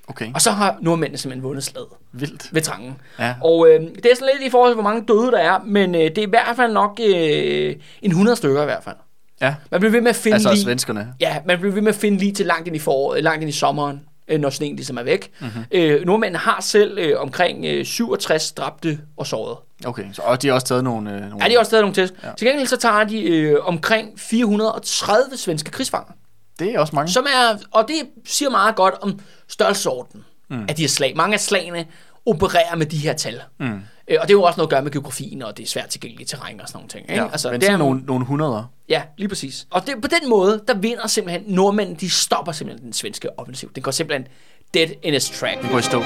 Okay. Og så har nordmændene simpelthen vundet slaget. Vildt. Ved Trangen. Ja. Og øh, det er sådan lidt i forhold til, hvor mange døde der er, men øh, det er i hvert fald nok øh, en hundrede stykker i hvert fald. Ja. Man bliver ved med at finde altså lige, svenskerne? Ja, man bliver ved med at finde lige til langt ind i foråret, langt ind i sommeren, øh, når sneen ligesom er væk. Mm-hmm. Øh, nordmændene har selv øh, omkring øh, syvogtres dræbte og sårede. Okay, så og de har også taget nogle... Øh, nogle... Ja, de har også taget nogle tæsk. Ja. Til gengæld så tager de øh, omkring fire hundrede og tredive svenske krigsfanger. Det er også mange. Som er, og det siger meget godt om størrelsesordenen mm. af de her slag. Mange af slagene opererer med de her tal. Mm. Øh, og det er jo også noget at gøre med geografien, og det er svært tilgængeligt terræn og sådan nogle ting. Ikke? Ja, altså, men det er nogle, nogle hundreder. Ja, lige præcis. Og det, på den måde, der vinder simpelthen nordmændene, de stopper simpelthen den svenske offensiv. Den går simpelthen dead in its track. Den går i stå.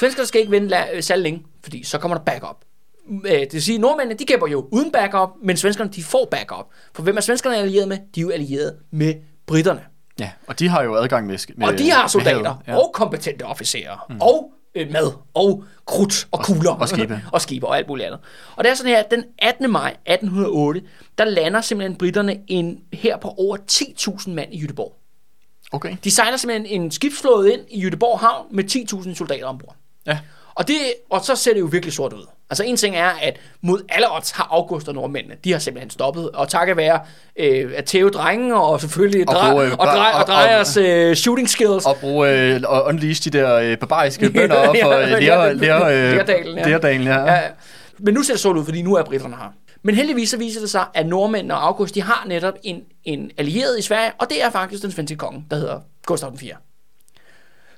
Svenskerne skal ikke vente særlig længe, fordi så kommer der backup. Det vil sige, at nordmændene, de kæmper jo uden backup, men svenskerne, de får backup. For hvem er svenskerne allieret med? De er jo allieret med briterne. Ja, og de har jo adgang med, med og de har soldater, ja. og kompetente officerer, mm. og øh, mad, og krudt, og, og kugler, og skibe. og skibe, og alt muligt andet. Og det er sådan her, den attende maj attenhundrede og otte, der lander simpelthen briterne en, her på over ti tusind mand i Göteborg. Okay. De sejler simpelthen en skibsflåde ind i Göteborg havn med ti tusind soldater ombord. Ja. Og, det, og så ser det jo virkelig sort ud. Altså en ting er, at mod alle odds har August og nordmændene, de har simpelthen stoppet. Og takket være øh, at tæve drenge og selvfølgelig og, drej, bruge, og, drej, og, og drejers øh, shooting skills. Og bruge øh, og unleash de der øh, barbariske bønder op for øh, Lærdalen. Ja. Ja. Ja. Men nu ser det sort ud, fordi nu er britterne her. Men heldigvis så viser det sig, at nordmændene og August, de har netop en, en allieret i Sverige, og det er faktisk den svenske konge, der hedder Gustav den fjerde.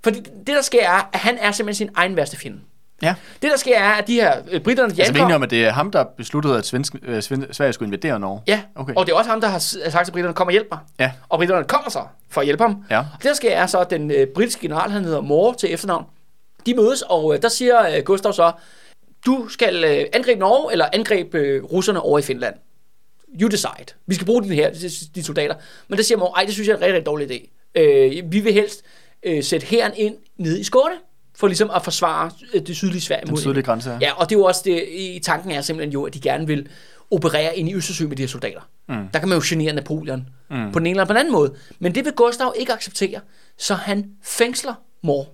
Fordi det, der sker, er, at han er simpelthen sin egen værste fjende. Ja. Det, der sker, er, at de her øh, britterne... De altså, vi er enige om, at det er ham, der besluttede, at svensk, øh, Sverige skulle invadere Norge. Ja, okay. Og det er også ham, der har sagt til britterne, kom og hjælp mig. Ja. Og britterne kommer så for at hjælpe ham. Ja. Og det, der sker, er så, at den øh, britiske general, han hedder Moore til efternavn, de mødes, og øh, der siger øh, Gustav så, du skal øh, angribe Norge, eller angribe øh, russerne over i Finland. you decide. Vi skal bruge den her, de soldater. Men der siger man, ej, det synes jeg er en rigtig, rigtig dårlig idé. Øh, vi vil helst øh, sætte hæren ind nede i Skåne, for ligesom at forsvare det sydlige Sverige. Den sydlige grænse, ja. Ja, og det er jo også det, i tanken er simpelthen jo, at de gerne vil operere ind i Østersøen med de her soldater. Mm. Der kan man jo genere Napoleon mm. på den ene eller på den anden måde. Men det vil Gustav ikke acceptere, så han fængsler mor.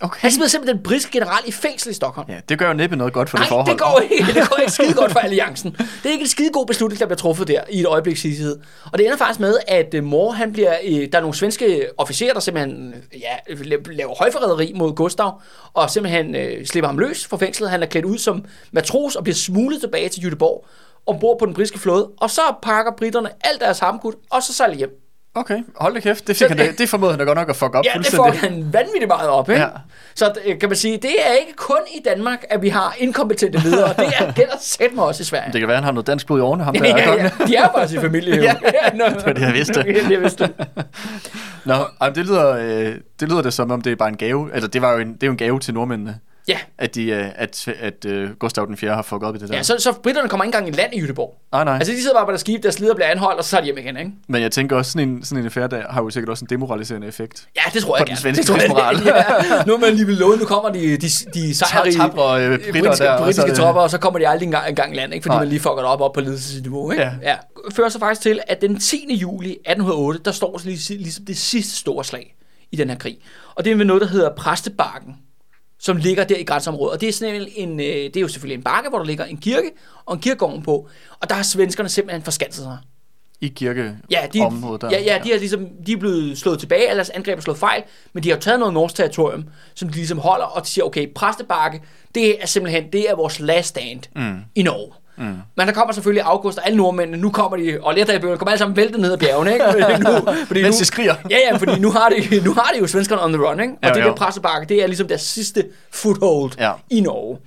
Okay. Han smider simpelthen den britiske general i fængsel i Stockholm. Ja, det gør jo næppe noget godt for det forhold. Nej, det går ikke, det går ikke skide godt for alliancen. Det er ikke en skide god beslutning, der bliver truffet der i et øjeblik sidste. Og det ender faktisk med, at mor, han bliver, der er nogle svenske officerer, der simpelthen ja, laver højforræderi mod Gustav, og simpelthen øh, slipper ham løs fra fængslet. Han er klædt ud som matros og bliver smuglet tilbage til Göteborg ombord på den britiske flåde, og så pakker britterne alt deres hamkut, og så sejler hjem. Okay, hold da kæft, det, fik så, han da, det formåede han da godt nok at fuck op ja, fuldstændig. Ja, det fuck han vanvittigt meget op, ikke? Ja. Så kan man sige, det er ikke kun i Danmark, at vi har inkompetente ledere, det er det, der sætter mig også i Sverige. Det kan være, han har noget dansk blod i årene, ham der ja, ja, ja. De er faktisk i familie, jo. Ja, ja, no, det var det, jeg vidste. Ja, det, jeg vidste. Nå, altså, det, lyder, øh, det lyder det som om, det er bare en gave, altså det, var jo en, det er jo en gave til nordmændene. Ja. At, de, at, at, at Gustav den fjerde har fucket op i det der. Ja, så, så britterne kommer ikke engang i land i Göteborg. Nej, nej. Altså de sidder bare på deres skib, deres leder bliver anholdt, og så tager de hjem igen, ikke? Men jeg tænker også, sådan en, sådan en affære, der har jo sikkert også en demoraliserende effekt. Ja, det tror jeg gerne. På den svenske krigsmoral. Ja. Nu er man lige ved lovet, nu kommer de, de, de sejre i britiske, britiske tropper, og så kommer de aldrig engang, engang i land, ikke? Fordi nej. Man lige fucker det op, op på ledelsesniveau, ikke? Ja. Ja. Fører så faktisk til, at den tiende juli atten hundrede og otte, der står lige, ligesom det sidste store slag i den her krig. Og det er ved noget, der hedder Præstebakken, som ligger der i grænseområdet. Og det er, sådan en, det er jo selvfølgelig en bakke, hvor der ligger en kirke og en kirkegård på. Og der har svenskerne simpelthen forskanset sig. I kirkeområdet der? Ja, ja, de, er ligesom, de er blevet slået tilbage, eller angreb er slået fejl, men de har taget noget norsk territorium, som de ligesom holder, og de siger, okay, Præstebakke, det er simpelthen, det er vores last stand mm. i Norge. Mm. Men der kommer selvfølgelig August og alle nordmændene, nu kommer de, og Lærdalbønderne kommer alle sammen vælte ned ad bjergene, ikke? Nu, fordi nu, skriger. Ja, ja, fordi nu har de, nu har de jo svenskerne on the run, ikke? Og ja, det der Præstebakke, det er ligesom deres sidste foothold ja. I Norge.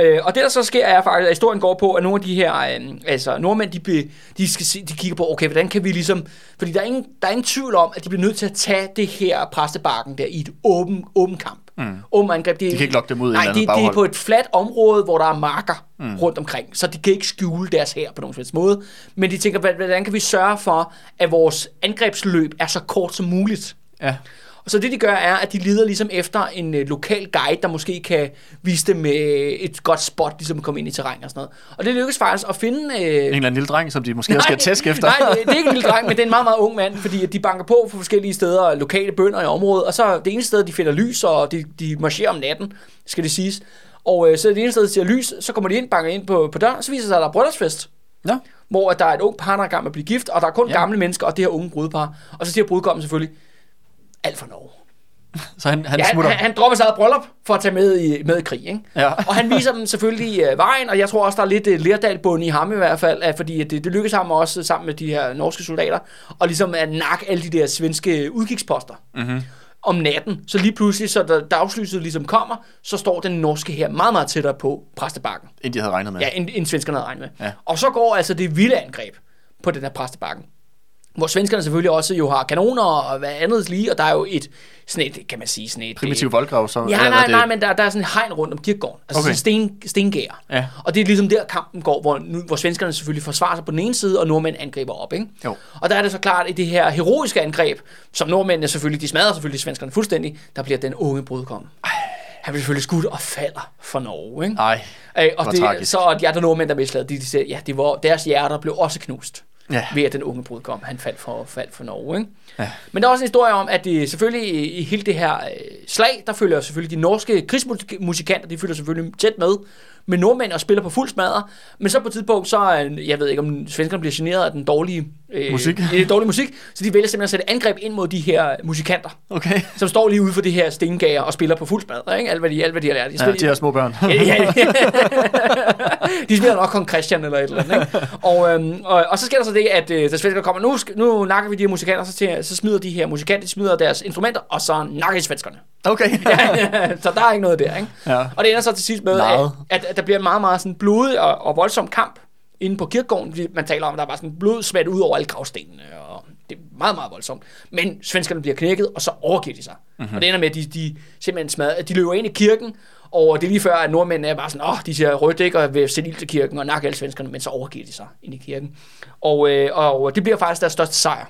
Øh, og det der så sker er faktisk, at historien går på, at nogle af de her, øh, altså nordmænd, de, be, de, skal se, de kigger på, okay, hvordan kan vi ligesom, fordi der er, ingen, der er ingen tvivl om, at de bliver nødt til at tage det her Præstebakken der i et åben, åben kamp. Mm. Åben angreb. Det, de kan ikke lokke dem ud i et eller andet baghold. Nej, det er på et fladt område, hvor der er marker mm. rundt omkring, så de kan ikke skjule deres hær på nogen slags måde. Men de tænker, hvordan kan vi sørge for, at vores angrebsløb er så kort som muligt? Ja. Så det, de gør, er, at de leder ligesom efter en øh, lokal guide, der måske kan vise dem øh, et godt spot, ligesom at komme ind i terræn og sådan noget. Og det lykkes faktisk at finde... Øh... En eller anden lille dreng, som de måske nej, også skal tæske efter. Nej, det er ikke en lille dreng, men det er en meget, meget ung mand, fordi de banker på for forskellige steder, lokale bønder i området, og så det ene sted, de finder lys, og de, de marcherer om natten, skal det siges. Og øh, så det ene sted, de ser lys, så kommer de ind, banker ind på, på døren, så viser sig, at der er bryllupsfest. Ja. Hvor der er et ung par, der er i gang med at blive gift, og der er kun ja. Gamle mennesker og det her unge brudepar. Og så siger brudgommen selvfølgelig, alt for Norge. Så han, han, ja, han, han dropper sig af bryllup for at tage med i, med i krig, ikke? Ja. Og han viser dem selvfølgelig uh, vejen, og jeg tror også, der er lidt uh, Lærdalbund i ham i hvert fald, uh, fordi det, det lykkes ham også uh, sammen med de her norske soldater, og ligesom at nakke alle de der svenske udkigsposter mm-hmm. om natten. Så lige pludselig, så da dagslyset ligesom kommer, så står den norske her meget, meget tættere på Præstebakken. End de havde regnet med. Ja, end, end svenskerne havde regnet med. Ja. Og så går altså det vilde angreb på den her Præstebakken, hvor svenskerne selvfølgelig også jo har kanoner og hvad andet lige, og der er jo et sådan et, kan man sige, sådan et... Primitiv voldgrav, så... Ja, nej, nej, nej, men der, der er sådan et hegn rundt om kirkegården, altså okay. sten, stengærer. Ja. Og det er ligesom der kampen går, hvor, nu, hvor svenskerne selvfølgelig forsvarer sig på den ene side, og nordmænd angriber op, ikke? Jo. Og der er det så klart, at i det her heroiske angreb, som nordmændene selvfølgelig, de smadrer selvfølgelig svenskerne fuldstændig, der bliver den unge brudgom. Han bliver selvfølgelig skudt og falder for Norge, ikke? Ej, Æ, og det var tragisk. Så at ja, der nordmænd, der blev slået, de, de siger, ja, det var, deres hjerter blev også knust. Ja. Ved at den unge brud kom, han faldt for, faldt for Norge, ikke? Ja. Men der er også en historie om, at det selvfølgelig i, i hele det her øh, slag, der følger selvfølgelig de norske krigsmusikanter, de følger selvfølgelig tæt med, med nordmænd og spiller på fuld smadre, men så på et tidspunkt, så jeg ved ikke, om svenskerne bliver generet af den dårlige, øh, musik. Øh, dårlige musik, så de vælger simpelthen at sætte angreb ind mod de her musikanter, okay. som står lige ude for det her stengager og spiller på fuld smadre, ikke? Alt hvad de, alt, hvad de har lært. De, ja, de er små børn. Ja, ja, ja. De spiller nok kong Christian eller et eller andet, ikke? Og, øhm, og, og så sker der så det, at øh, der svenskerne kommer, nu, nu nakker vi de her musikanter, så, til, så smider de her musikanter, de smider deres instrumenter, og så nakker de svenskerne. Okay. Ja, ja, så der er ikke noget der, ikke? Ja. Og det ender så til sidst med, at, at, at der bliver en meget, meget sådan blodig og, og voldsom kamp inde på kirkegården. Man taler om, at der var sådan blod smadt ud over alle gravstenene, og det er meget, meget voldsomt. Men svenskerne bliver knækket, og så overgiver de sig. Mm-hmm. Og det ender med, at de, de simpelthen smadrer, de løber ind i kirken, Og det er lige før, at nordmændene er bare sådan, åh, oh, de siger rødt, ikke, og vil sætte ild til kirken, og nakke alle svenskerne, men så overgiver de sig ind i kirken. Og, øh, og det bliver faktisk deres største sejr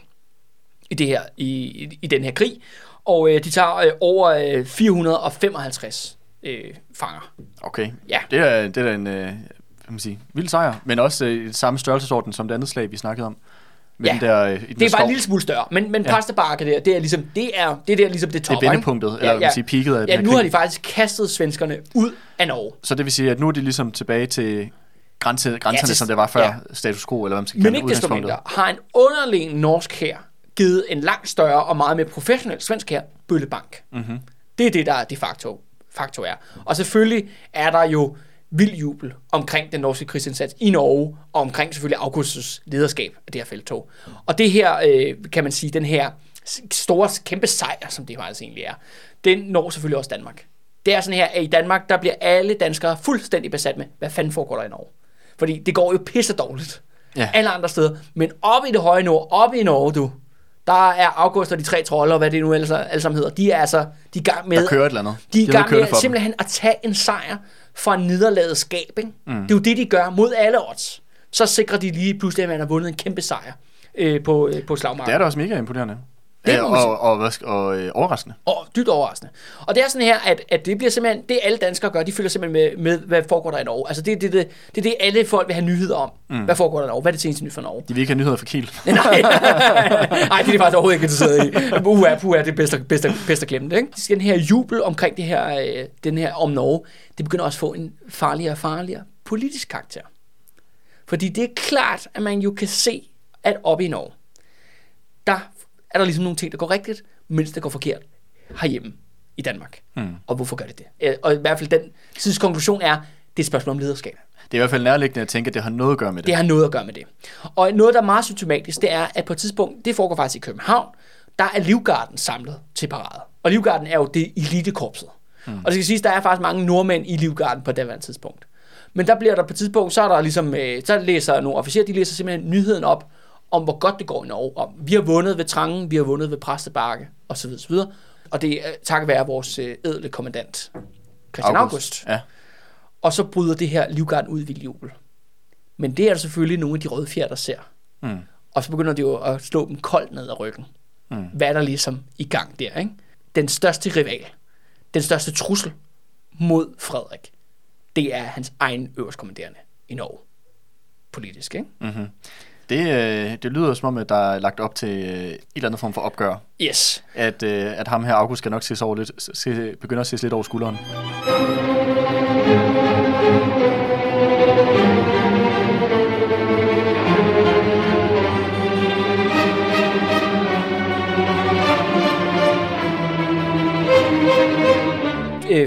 i, det her, i, i, i den her krig. Og øh, de tager øh, over øh, fire hundrede og femoghalvtreds øh, fanger. Okay, ja. det er, det er en øh, man sige, vild sejr, men også øh, samme størrelsesorden som det andet slag, vi snakkede om. Ja, der, øh, det er bare en lille smule større, men, men ja. Præstebakke der, det er ligesom det, er, det, er der, ligesom det topper. Det er vendepunktet, eller ja, ja. Man siger, peaket af ja, den her nu krig. Har de faktisk kastet svenskerne ud af Norge. Så det vil sige, at nu er de ligesom tilbage til grænse, grænserne, ja, til, som det var før ja. Status quo, eller hvad man skal kalde det. Men ikke desto mindre har en underlegen norsk hær givet en langt større og meget mere professionel svensk hær bøllebank. Mm-hmm. Det er det, der de facto, facto er. Og selvfølgelig er der jo vild jubel omkring den norske krigsindsats i Norge, og omkring selvfølgelig Augustus lederskab af det her felttog. Og det her, øh, kan man sige, den her store, kæmpe sejr, som det faktisk egentlig er, den når selvfølgelig også Danmark. Det er sådan her, at i Danmark, der bliver alle danskere fuldstændig besat med, hvad fanden foregår der i Norge? Fordi det går jo pisse dårligt. Ja. Alle andre steder. Men oppe i det høje Norge, oppe i Norge, du, der er August og de tre trolde, og hvad det nu alle sammen hedder, de er altså, de er gang med, der kører et eller andet. De er de gang med simpelthen at tage en sejr fra en nederlaget skab, ikke? Mm. Det er jo det, de gør mod alle odds. Så sikrer de lige pludselig, at man har vundet en kæmpe sejr øh, på, øh, på slagmarken. Det er da også mega imponerende. Det, og og, og, og øh, overraskende. Og dybt overraskende. Og det er sådan her, at, at det bliver simpelthen, det alle danskere gør, de følger simpelthen med, med hvad foregår der i Norge. Altså det er det, det, det, det, alle folk vil have nyheder om. Mm. Hvad foregår der i Norge? Hvad er det seneste nyt fra Norge? De vil ikke have nyheder fra Kiel. Nej, nej, det er de faktisk overhovedet ikke interesseret i. Uha, puha, det er bedst at, bedst at, bedst at glemme det, ikke? Den her jubel omkring det her, øh, den her om Norge, det begynder også at få en farligere og farligere politisk karakter. Fordi det er klart, at man jo kan se, at oppe i Norge, der er der ligesom nogle ting, der går rigtigt, mens det går forkert herhjemme i Danmark. Mm. Og hvorfor gør det det? Og i hvert fald den tids konklusion er, det er et spørgsmål om lederskab. Det er i hvert fald nærliggende at tænke, at det har noget at gøre med det. Det har noget at gøre med det. Og noget, der er meget symptomatisk, det er, at på et tidspunkt, det foregår faktisk i København, der er Livgarden samlet til parade. Og Livgarden er jo det elitekorpset. Mm. Og det skal siges, der er faktisk mange nordmænd i Livgarden på det tidspunkt. Men der bliver der på et tidspunkt, så er der ligesom, så læser nogle officerer, de læser simpelthen nyheden op, om hvor godt det går i Norge, om vi har vundet ved Trange, vi har vundet ved Præstebakke, osv. osv. Og det er takket være vores ædle kommandant, Christian August. August. Ja. Og så bryder det her Livgarden ud i vild jubel. Men det er der selvfølgelig nogle af de røde fjer, der ser. Mm. Og så begynder de jo at slå dem koldt ned ad ryggen. Mm. Hvad er der ligesom i gang der, ikke? Den største rival, den største trussel mod Frederik, det er hans egen øverstkommanderende i Norge. Politisk, ikke? Mhm. Det, det lyder som om, at der er lagt op til et eller andet form for opgør. Yes. At, at ham her, August, skal nok ses over lidt, se, begynder at ses lidt over skulderen.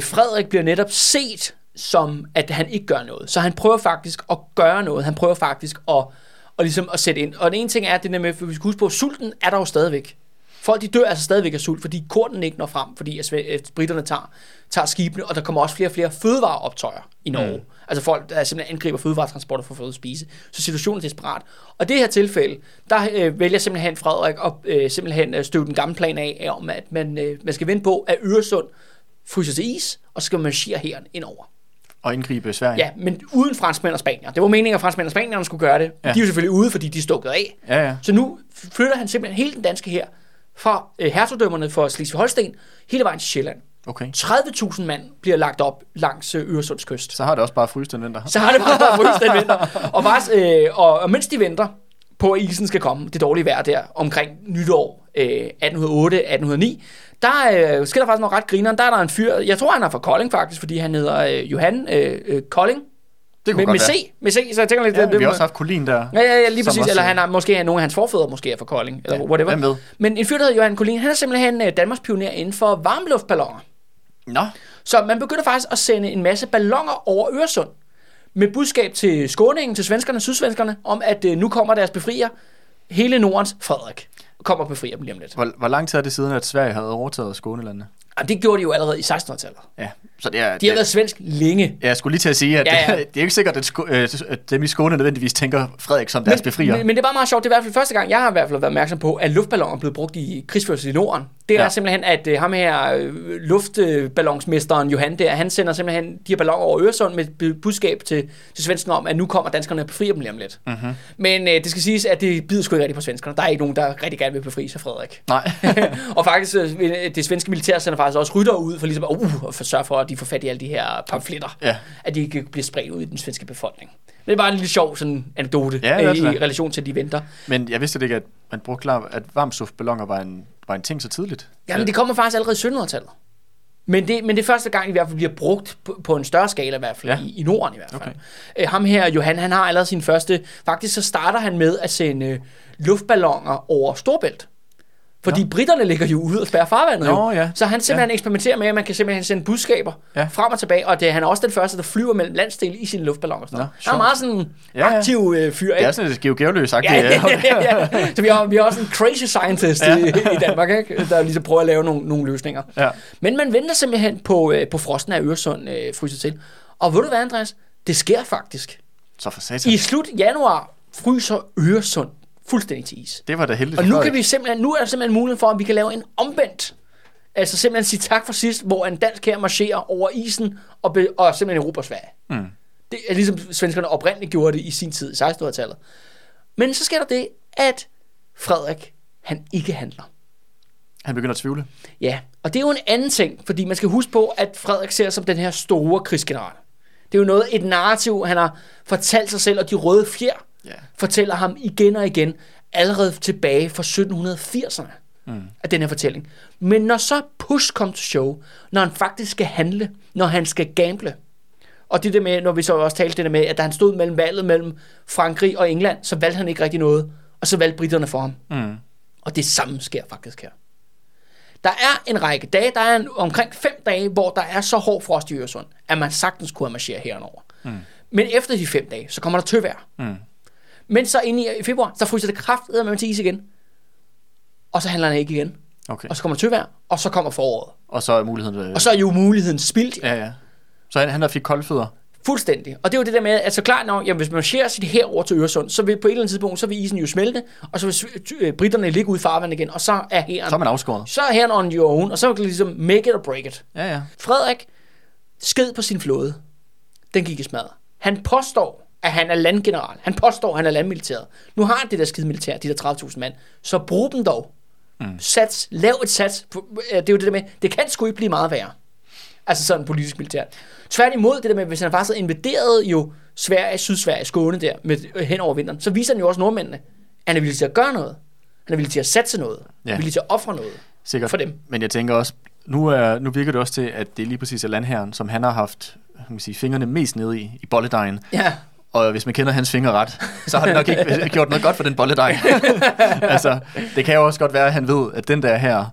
Frederik bliver netop set som, at han ikke gør noget. Så han prøver faktisk at gøre noget. Han prøver faktisk at... og ligesom at sætte ind. Og den ene ting er, at det der med, for vi skal huske på, sulten er der jo stadigvæk. Folk, de dør altså stadigvæk af sult, fordi kornen ikke når frem, fordi at britterne tager, tager skibene, og der kommer også flere og flere fødevareoptøjer i Norge. Mm. Altså folk, der simpelthen angriber fødevaretransporter for at få at spise. Så situationen er desperat. Og i det her tilfælde, der øh, vælger simpelthen Frederik at øh, simpelthen støve den gamle plan af, om at man, øh, man skal vende på, at Øresund fryser til is, og så skal man marchere hæren indover. Og indgribe Sverige. Ja, men uden franskmænd og spanier. Det var meningen, at franskmænd og spanierne skulle gøre det. Ja. De er jo selvfølgelig ude, fordi de er stukket af. Ja, ja. Så nu flytter han simpelthen hele den danske her fra øh, hertugdømmerne for Slesvig-Holsten hele vejen til Sjælland. Okay. tredive tusind mand bliver lagt op langs øh, Øresunds kyst. Så har det også bare fryst den vinter. Så har det bare, bare fryst den vinter. Og, bare, øh, og, og mens de venter på, at isen skal komme, det dårlige vejr der omkring nytår øh, atten nul otte til atten nul ni, der øh, sker der faktisk noget ret grineren. Der er der en fyr, jeg tror han er fra Kolding faktisk, fordi han hedder øh, Johan øh, Kolding. Det kunne med, godt med C, med C, så jeg tænker lidt... Ja, det, vi har også haft Collin der. Ja, ja, ja lige præcis. Eller han er, måske er nogle af hans forfædre måske er fra Kolding, eller ja, whatever. Hvem ved? Men en fyr, der hedder Johan Kolding, han er simpelthen øh, Danmarks pioner inden for varmluftballoner. Nå. Så man begynder faktisk at sende en masse balloner over Øresund, med budskab til skåningen, til svenskerne, sydsvenskerne, om at øh, nu kommer deres befrier, hele Nordens Frederik. Kommer og befrier dem lige om lidt. Hvor, hvor lang tid er det siden, at Sverige havde overtaget Skånelandene? Og det gjorde de jo allerede i sekstenhundredetallet. Ja, så det er, de har været svensk længe. Ja, jeg skulle lige til at sige, at ja, ja. Det, det er ikke sikkert, at øh, dem i Skåne nødvendigvis tænker Frederik som deres men, befrier. Men, men det er bare meget sjovt. Det er i hvert fald første gang, jeg har i hvert fald været opmærksom på, at luftballoner blev brugt i krigsførelse i Norden. Det er ja. simpelthen, at øh, ham her øh, luftballonsmesteren Johan der, han sender simpelthen de her balloner over Øresund med et budskab til, til svenskerne om, at nu kommer danskerne og befrier dem lige om lidt. Mm-hmm. Men øh, det skal siges, at det bider sgu ikke rigtigt på svenskerne. Der er ikke nogen, der rigtig gerne vil befri sig, Frederik. Nej. Og faktisk, det svenske militær sender faktisk også rytter ud for ligesom uh, at sørge for, at de får fat i alle de her pamfletter, ja. At de ikke bliver spredt ud i den svenske befolkning. Men det er bare en lille sjov sådan, anekdote ja, øh, i relation til de venter. Men jeg vidste ikke, at man brugte klar, at varmsuftballoner var en, var en ting så tidligt. Ja, men det kommer faktisk allerede i syttenhundredetallet. Men det, men det første gang, i hvert fald bliver brugt på, på en større skala i hvert fald, ja. i, i Norden i hvert fald. Okay. Æ, ham her, Johan, han har allerede sin første... Faktisk så starter han med at sende luftballoner over Storbælt. Fordi ja. britterne ligger jo ude og spærrer farvandet. Nå, ja. Så han simpelthen ja. eksperimenterer med, at man kan simpelthen sende budskaber ja. frem og tilbage. Og det er han er også den første, der flyver mellem landsdele i sine luftballoner. Ja, han er meget sådan en ja, ja. aktiv øh, fyr. Det er sådan et geogævløs-agtigt. Ja, ja, ja. Så vi har, vi har også en crazy scientist ja. i, i Danmark, ikke? Der ligesom prøver at lave nogle, nogle løsninger. Ja. Men man venter simpelthen på, øh, på frosten af Øresund øh, fryser til. Og ved du hvad, Andreas? Det sker faktisk. Så for satan. I slut januar fryser Øresund fuldstændig til is. Det var da heldigt. Og nu kan vi simpelthen, nu er der simpelthen mulighed for, at vi kan lave en omvendt, altså simpelthen sige tak for sidst, hvor en dansk her marcherer over isen og, be, og simpelthen erobrer Sverige. Mm. Det er ligesom svenskerne oprindeligt gjorde det i sin tid, i sekstenhundredetallet. Men så sker der det, at Frederik, han ikke handler. Han begynder at tvivle. Ja, og det er jo en anden ting, fordi man skal huske på, at Frederik ser som den her store krigsgeneral. Det er jo noget, et narrativ, han har fortalt sig selv, og de røde fjer Yeah. fortæller ham igen og igen allerede tilbage fra sytten firserne mm. af den her fortælling. Men når så push kom til show, når han faktisk skal handle, når han skal gamble, og det der med, når vi så også talte det der med, at da han stod mellem valget mellem Frankrig og England, så valgte han ikke rigtig noget, og så valgte britterne for ham. Mm. Og det samme sker faktisk her. Der er en række dage, der er en, omkring fem dage, hvor der er så hård frost i Øresund, at man sagtens kunne have marcheret herenover. Mm. Men efter de fem dage, så kommer der tøvejr. Mm. Men så inde i februar, så fryser det kraftedeme til is igen. Og så handler han ikke igen. Okay. Og så kommer tøvejr, og så kommer foråret. Og så er muligheden øh... Og så er jo muligheden spildt. Ja, ja. Så han, han der fik koldfødder. Fuldstændig. Og det er jo det der med, at så klart nok, jamen, hvis man marcherer sit her over til Øresund, så vil på et eller andet tidspunkt, så vil isen jo smelte, og så vil øh, britterne ligge ude i farvandet igen, og så er hæren... Så er man afskåret. Så er hæren on your own, og så kan det ligesom make it or break it. Ja, ja. Frederik sked på sin flåde. Den gik i smadret. Han påstår, at han er landgeneral. Han påstår, at han er landmilitæret. Nu har han det der skide militær, de der tredive tusind mand. Så brug dem dog. Mm. Sats. Lav et sats. Det er jo det der med, det kan sgu ikke blive meget værre. Altså sådan politisk militær. Tværtimod det der med, hvis han faktisk invaderede jo Sverige, Sydsverige, Skåne der, med, hen over vinteren, så viser han jo også nordmændene, han er villig til at gøre noget. Han er villig til at satse noget. Ja. Villig til at ofre noget. Sikkert. For dem. Men jeg tænker også, nu, er, nu virker det også til, at det er lige præcis er landherren, som han har haft kan man sige, fingrene mest nede i, i bolledejen. Ja. Og hvis man kender hans fingerret, så har han nok ikke gjort noget godt for den bolledej. Altså, det kan jo også godt være, at han ved, at den der her,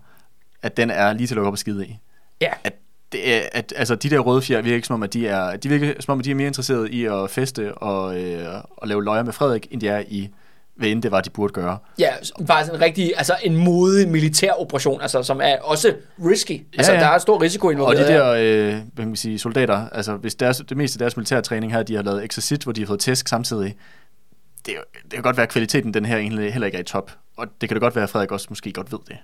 at den er lige til at lukke op og skide i. Ja. At, det, at altså, de der røde fjer virker ikke som om, at de er, de virker som om, at de er mere interesserede i at feste og, øh, og lave løjer med Frederik, end de er i, hvad end det var, de burde gøre. Ja, faktisk en rigtig, altså en modig militær operation, altså som er også risky. Altså ja, ja. Der er stor risiko involveret. Og de der, øh, hvad kan man sige, soldater, altså hvis deres, det meste af deres militærtræning her, de har lavet eksercit, hvor de har fået tæsk samtidig, det, det kan godt være, at kvaliteten den her egentlig heller ikke er i top. Og det kan det godt være, at Frederik også måske godt ved det.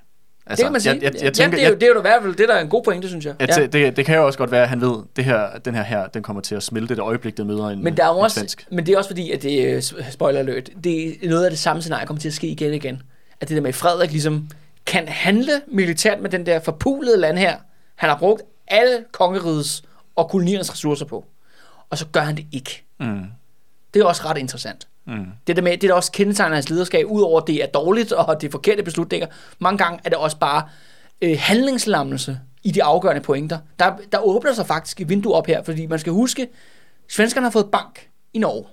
Altså, det kan man sige. Jeg, jeg, jeg tænker, Jamen, det, er jo, det er jo i hvert fald det, der er en god pointe, synes jeg. jeg ja. det, det kan jo også godt være, at han ved, det her, den her her, den kommer til at smelte det øjeblik, det møder en, men der er også, en svensk. Men det er også fordi, at det, spoiler alert, det er noget af det samme scenarie, kommer til at ske igen og igen. At det der med, Frederik ligesom kan handle militært med den der forpulede land her, han har brugt alle kongerigets og koloniernes ressourcer på. Og så gør han det ikke. Mm. Det er også ret interessant. Mm. Det der med, det der også kendetegner hans lederskab, udover det er dårligt og det er forkerte beslutninger, mange gange er det også bare øh, handlingslammelse i de afgørende pointer. Der, der åbner sig faktisk et vindue op her, fordi man skal huske, svenskerne har fået bank i Norge.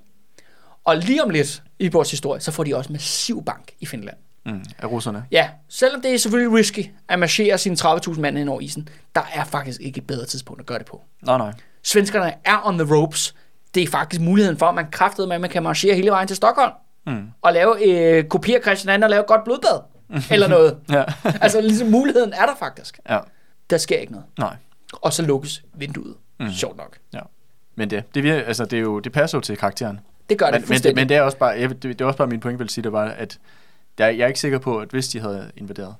Og lige om lidt i vores historie, så får de også massiv bank i Finland. Mm. Af russerne. Ja, selvom det er selvfølgelig risky at marchere sine tredive tusind mand ind over isen, der er faktisk ikke et bedre tidspunkt at gøre det på. Nej, nej. Svenskerne er on the ropes. Det er faktisk muligheden for, at man kraftede med, at man kan marchere hele vejen til Stockholm, mm. og lave, øh, kopiere Christian anden og lave et godt blodbad, eller noget. Ja. Altså, ligesom muligheden er der faktisk. Ja. der sker ikke noget. Nej. Og så lukkes vinduet. Mm. Sjovt nok. Ja. Men det, det, virker, altså, det, er jo, det passer jo til karakteren. Det gør det men, fuldstændig. Men det, men det er også bare, jeg, det, det er også bare min pointe, vil sige, det var, at der, jeg er ikke sikker på, at hvis de havde invaderet,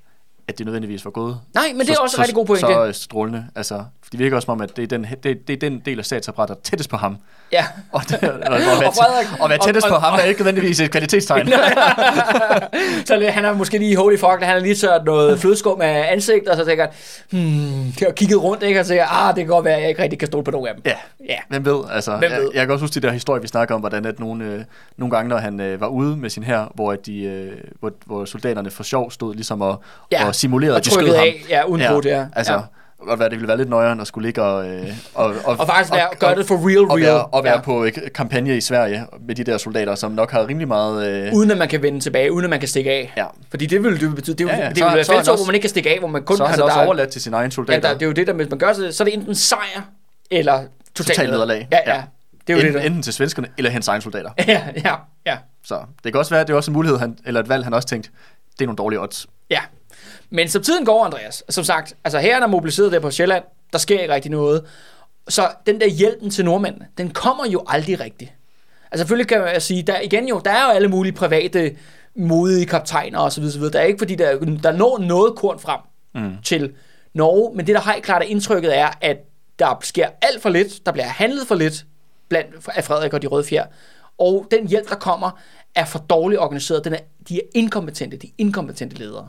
at det nødvendigvis var gået. Nej, men det er så, også en rigtig god pointe. Så strålende. Altså, det virker også som om, at det er den, det, det er den del af statsapparatet, der er tættest på ham. Ja. Og, det, og, og, og, Frederik, og være tættest og, og, på ham, og, og, er ikke nødvendigvis et kvalitetstegn. Så han er måske lige holy fuck, han har lige tørt noget flødeskum af ansigt, og så tænker han, hmm, og kigget rundt, ikke? Og tænker, ah, det kan godt være, at jeg ikke rigtig kan stole på nogen af dem. Ja, ja. Hvem ved? Altså, Hvem jeg, ved? Jeg, jeg kan også huske de der historie, vi snakker om, hvordan at nogle, øh, nogle gange, når han øh, var ude med sin hær, hvor, de, øh, hvor, hvor soldaterne for sjov stod ligesom og, ja. og simulerede, at de skød ham. Ja, uden brud, ja. Altså, ja. Og det ville være lidt nøjeren at skulle ligge og... Øh, og, og, og faktisk være, og, gøre det for real, og, real. Og være, og være ja. på øh, kampagne i Sverige med de der soldater, som nok har rimelig meget... Øh... Uden at man kan vende tilbage, uden at man kan stikke af. Ja. Fordi det ville det betyde... Det ville, ja, ja. Det ville så, være så feltog, hvor man ikke kan stikke af, hvor man kun... Så altså, han også der, overladt til sine egne soldater. Ja, der, det er jo det, der hvis man gør så, så er det enten sejr eller totalt total nederlag. Ja, ja. ja. Det er jo enten, det, enten til svenskerne eller hans egne soldater. Ja, ja, ja. Så det kan også være, at det er også en mulighed, han, eller et valg, han også tænkte, det er nogle dårlige odds. Ja. Men som tiden går, Andreas, som sagt, altså herren er mobiliseret der på Sjælland, der sker ikke rigtig noget. Så den der hjælpen til nordmændene, den kommer jo aldrig rigtigt. Altså selvfølgelig kan man sige, der igen jo, der er jo alle mulige private modige kaptajner og så videre, så videre. Der er ikke fordi, der, der når noget korn frem mm. til Norge, men det der har ikke klart af indtrykket er, at der sker alt for lidt, der bliver handlet for lidt blandt af Frederik og de røde fjer. Og den hjælp, der kommer, er for dårligt organiseret. Den er, de er inkompetente, de er inkompetente ledere.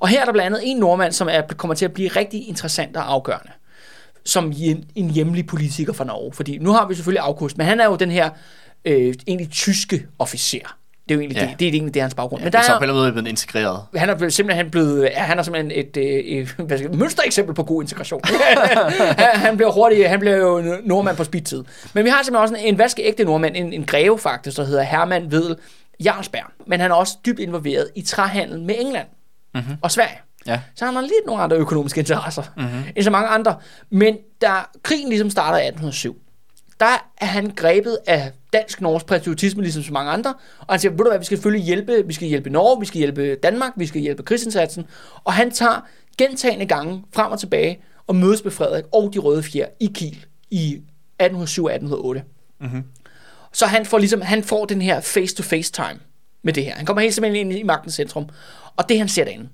Og her er der blandt andet en nordmand, som er, kommer til at blive rigtig interessant og afgørende, som hjem, en hjemlig politiker fra Norge. Fordi nu har vi selvfølgelig August, men han er jo den her øh, egentlig tyske officer. Det er jo egentlig, ja. det, det, er egentlig det, hans baggrund. Ja, men der er på en måde blevet integreret. Han er simpelthen blevet, han er simpelthen et, et, et, et mønstereksempel på god integration. han bliver hurtigt, han bliver jo nordmand på speedtid. Men vi har simpelthen også en, en vaskeægte nordmand, en, en greve faktisk, der hedder Herman Wedel-Jarlsberg. Men han er også dybt involveret i træhandel med England. Mm-hmm. Og Sverige. Ja. Så har man lidt nogle andre økonomiske interesser mm-hmm. end så mange andre. Men da krigen ligesom starter i atten syv, der er han grebet af dansk-norsk patriotisme ligesom så mange andre, og han siger, ved du hvad, vi skal selvfølgelig hjælpe, vi skal hjælpe Norge, vi skal hjælpe Danmark, vi skal hjælpe krigsindsatsen, og han tager gentagne gange frem og tilbage og mødes med Frederik og de røde fjer i Kiel i atten syv til atten otte. Mm-hmm. Så han får ligesom, han får den her face-to-face time med det her. Han kommer helt simpelthen ind i magtens centrum. Og det, han ser derinde,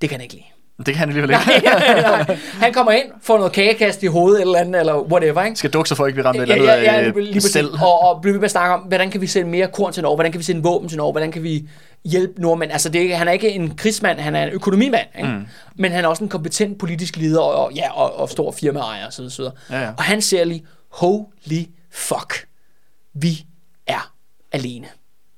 det kan han ikke lide. Det kan han alligevel ikke. nej, nej. Han kommer ind, får noget kagekast i hovedet eller andet, eller whatever, ikke? Skal dukke sig for, ikke vi rammer et eller andet ja, ja, ja, selv. Og, og bliver vi med at snakke om, hvordan kan vi sende mere korn til Norge? Hvordan kan vi sende våben til Norge? Hvordan kan vi hjælpe nordmænd? Altså, det er, han er ikke en krigsmand, han er en økonomimand, ikke? Mm. Men han er også en kompetent politisk leder og, og, ja, og, og stor firmaejer og sådan noget. Ja, ja. Og han ser lige, holy fuck, vi er alene.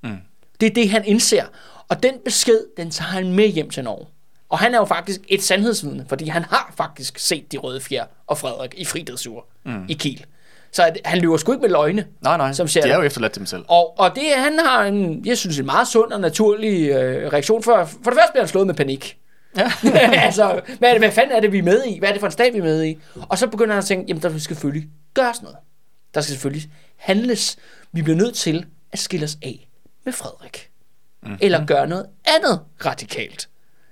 Mm. Det er det, han indser. Og den besked, den tager han med hjem til Norge. Og han er jo faktisk et sandhedsvidne, fordi han har faktisk set de røde fjer og Frederik i fritidsure mm. i Kiel. Så han løber sgu ikke med løgne. Nej, nej, som de er jo efterladt dem selv. Og, og det, han har en, jeg synes, en meget sund og naturlig øh, reaktion. For, for det første bliver han slået med panik. Ja. altså, hvad, er det, hvad fanden er det, vi er med i? Hvad er det for en stat, vi er med i? Og så begynder han at tænke, jamen der skal selvfølgelig gøres noget. Der skal selvfølgelig handles. Vi bliver nødt til at skille os af med Frederik. Mm-hmm. Eller gøre noget andet radikalt.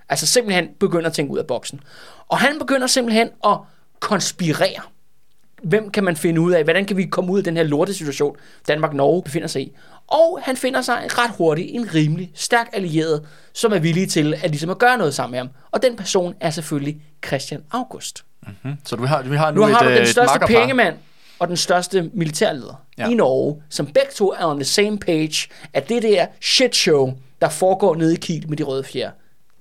Altså simpelthen begynder at tænke ud af boksen. Og han begynder simpelthen at konspirere. Hvem kan man finde ud af? Hvordan kan vi komme ud af den her lortesituation, Danmark-Norge befinder sig i? Og han finder sig ret hurtigt en rimelig stærk allieret, som er villig til at, ligesom at gøre noget sammen med ham. Og den person er selvfølgelig Christian August. Mm-hmm. Så du har, vi har nu, nu har et, du den største pengemand og den største militærleder ja. i Norge, som begge to er on the same page, at det der shit show, der foregår nede i Kiel med de røde fjer,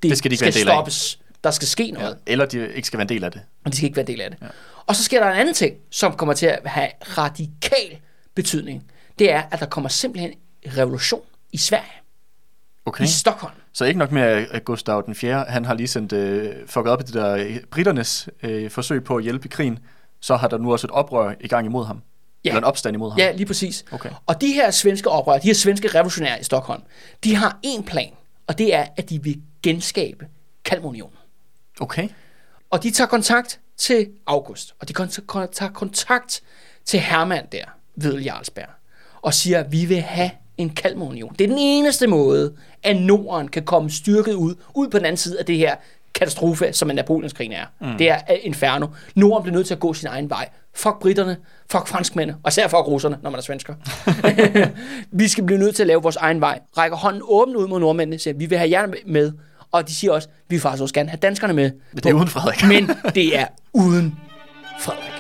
det, det skal, de skal stoppes. Der skal ske noget. Ja, eller de ikke skal være en del af det. Og de skal ikke være en del af det. Ja. Og så sker der en anden ting, som kommer til at have radikal betydning. Det er, at der kommer simpelthen revolution i Sverige. Okay. I Stockholm. Så ikke nok med, at Gustav den fjerde, han har lige sendt øh, fucket op i det der briternes øh, forsøg på at hjælpe i krigen, så har der nu også et oprør i gang imod ham. Ja. Eller en opstand imod ham. Ja, lige præcis. Okay. Og de her svenske oprør, de her svenske revolutionære i Stockholm, de har en plan, og det er, at de vil genskabe Kalmar-Union. Okay. Og de tager kontakt til August, og de tager kontakt til Herman der, ved Jarlsberg, og siger, at vi vil have en Kalmar-Union. Det er den eneste måde, at Norden kan komme styrket ud, ud på den anden side af det her katastrofe, som en Napoleonskrigen er. Mm. Det er inferno. Norden bliver nødt til at gå sin egen vej. Fuck britterne, fuck franskmændene, og især fuck russerne, når man er svensker. Vi skal blive nødt til at lave vores egen vej. Rækker hånden åbent ud mod nordmændene, siger, vi vil have jer med. Og de siger også, vi vil faktisk også gerne have danskerne med. Men det er uden Frederik. Men det er uden Frederik.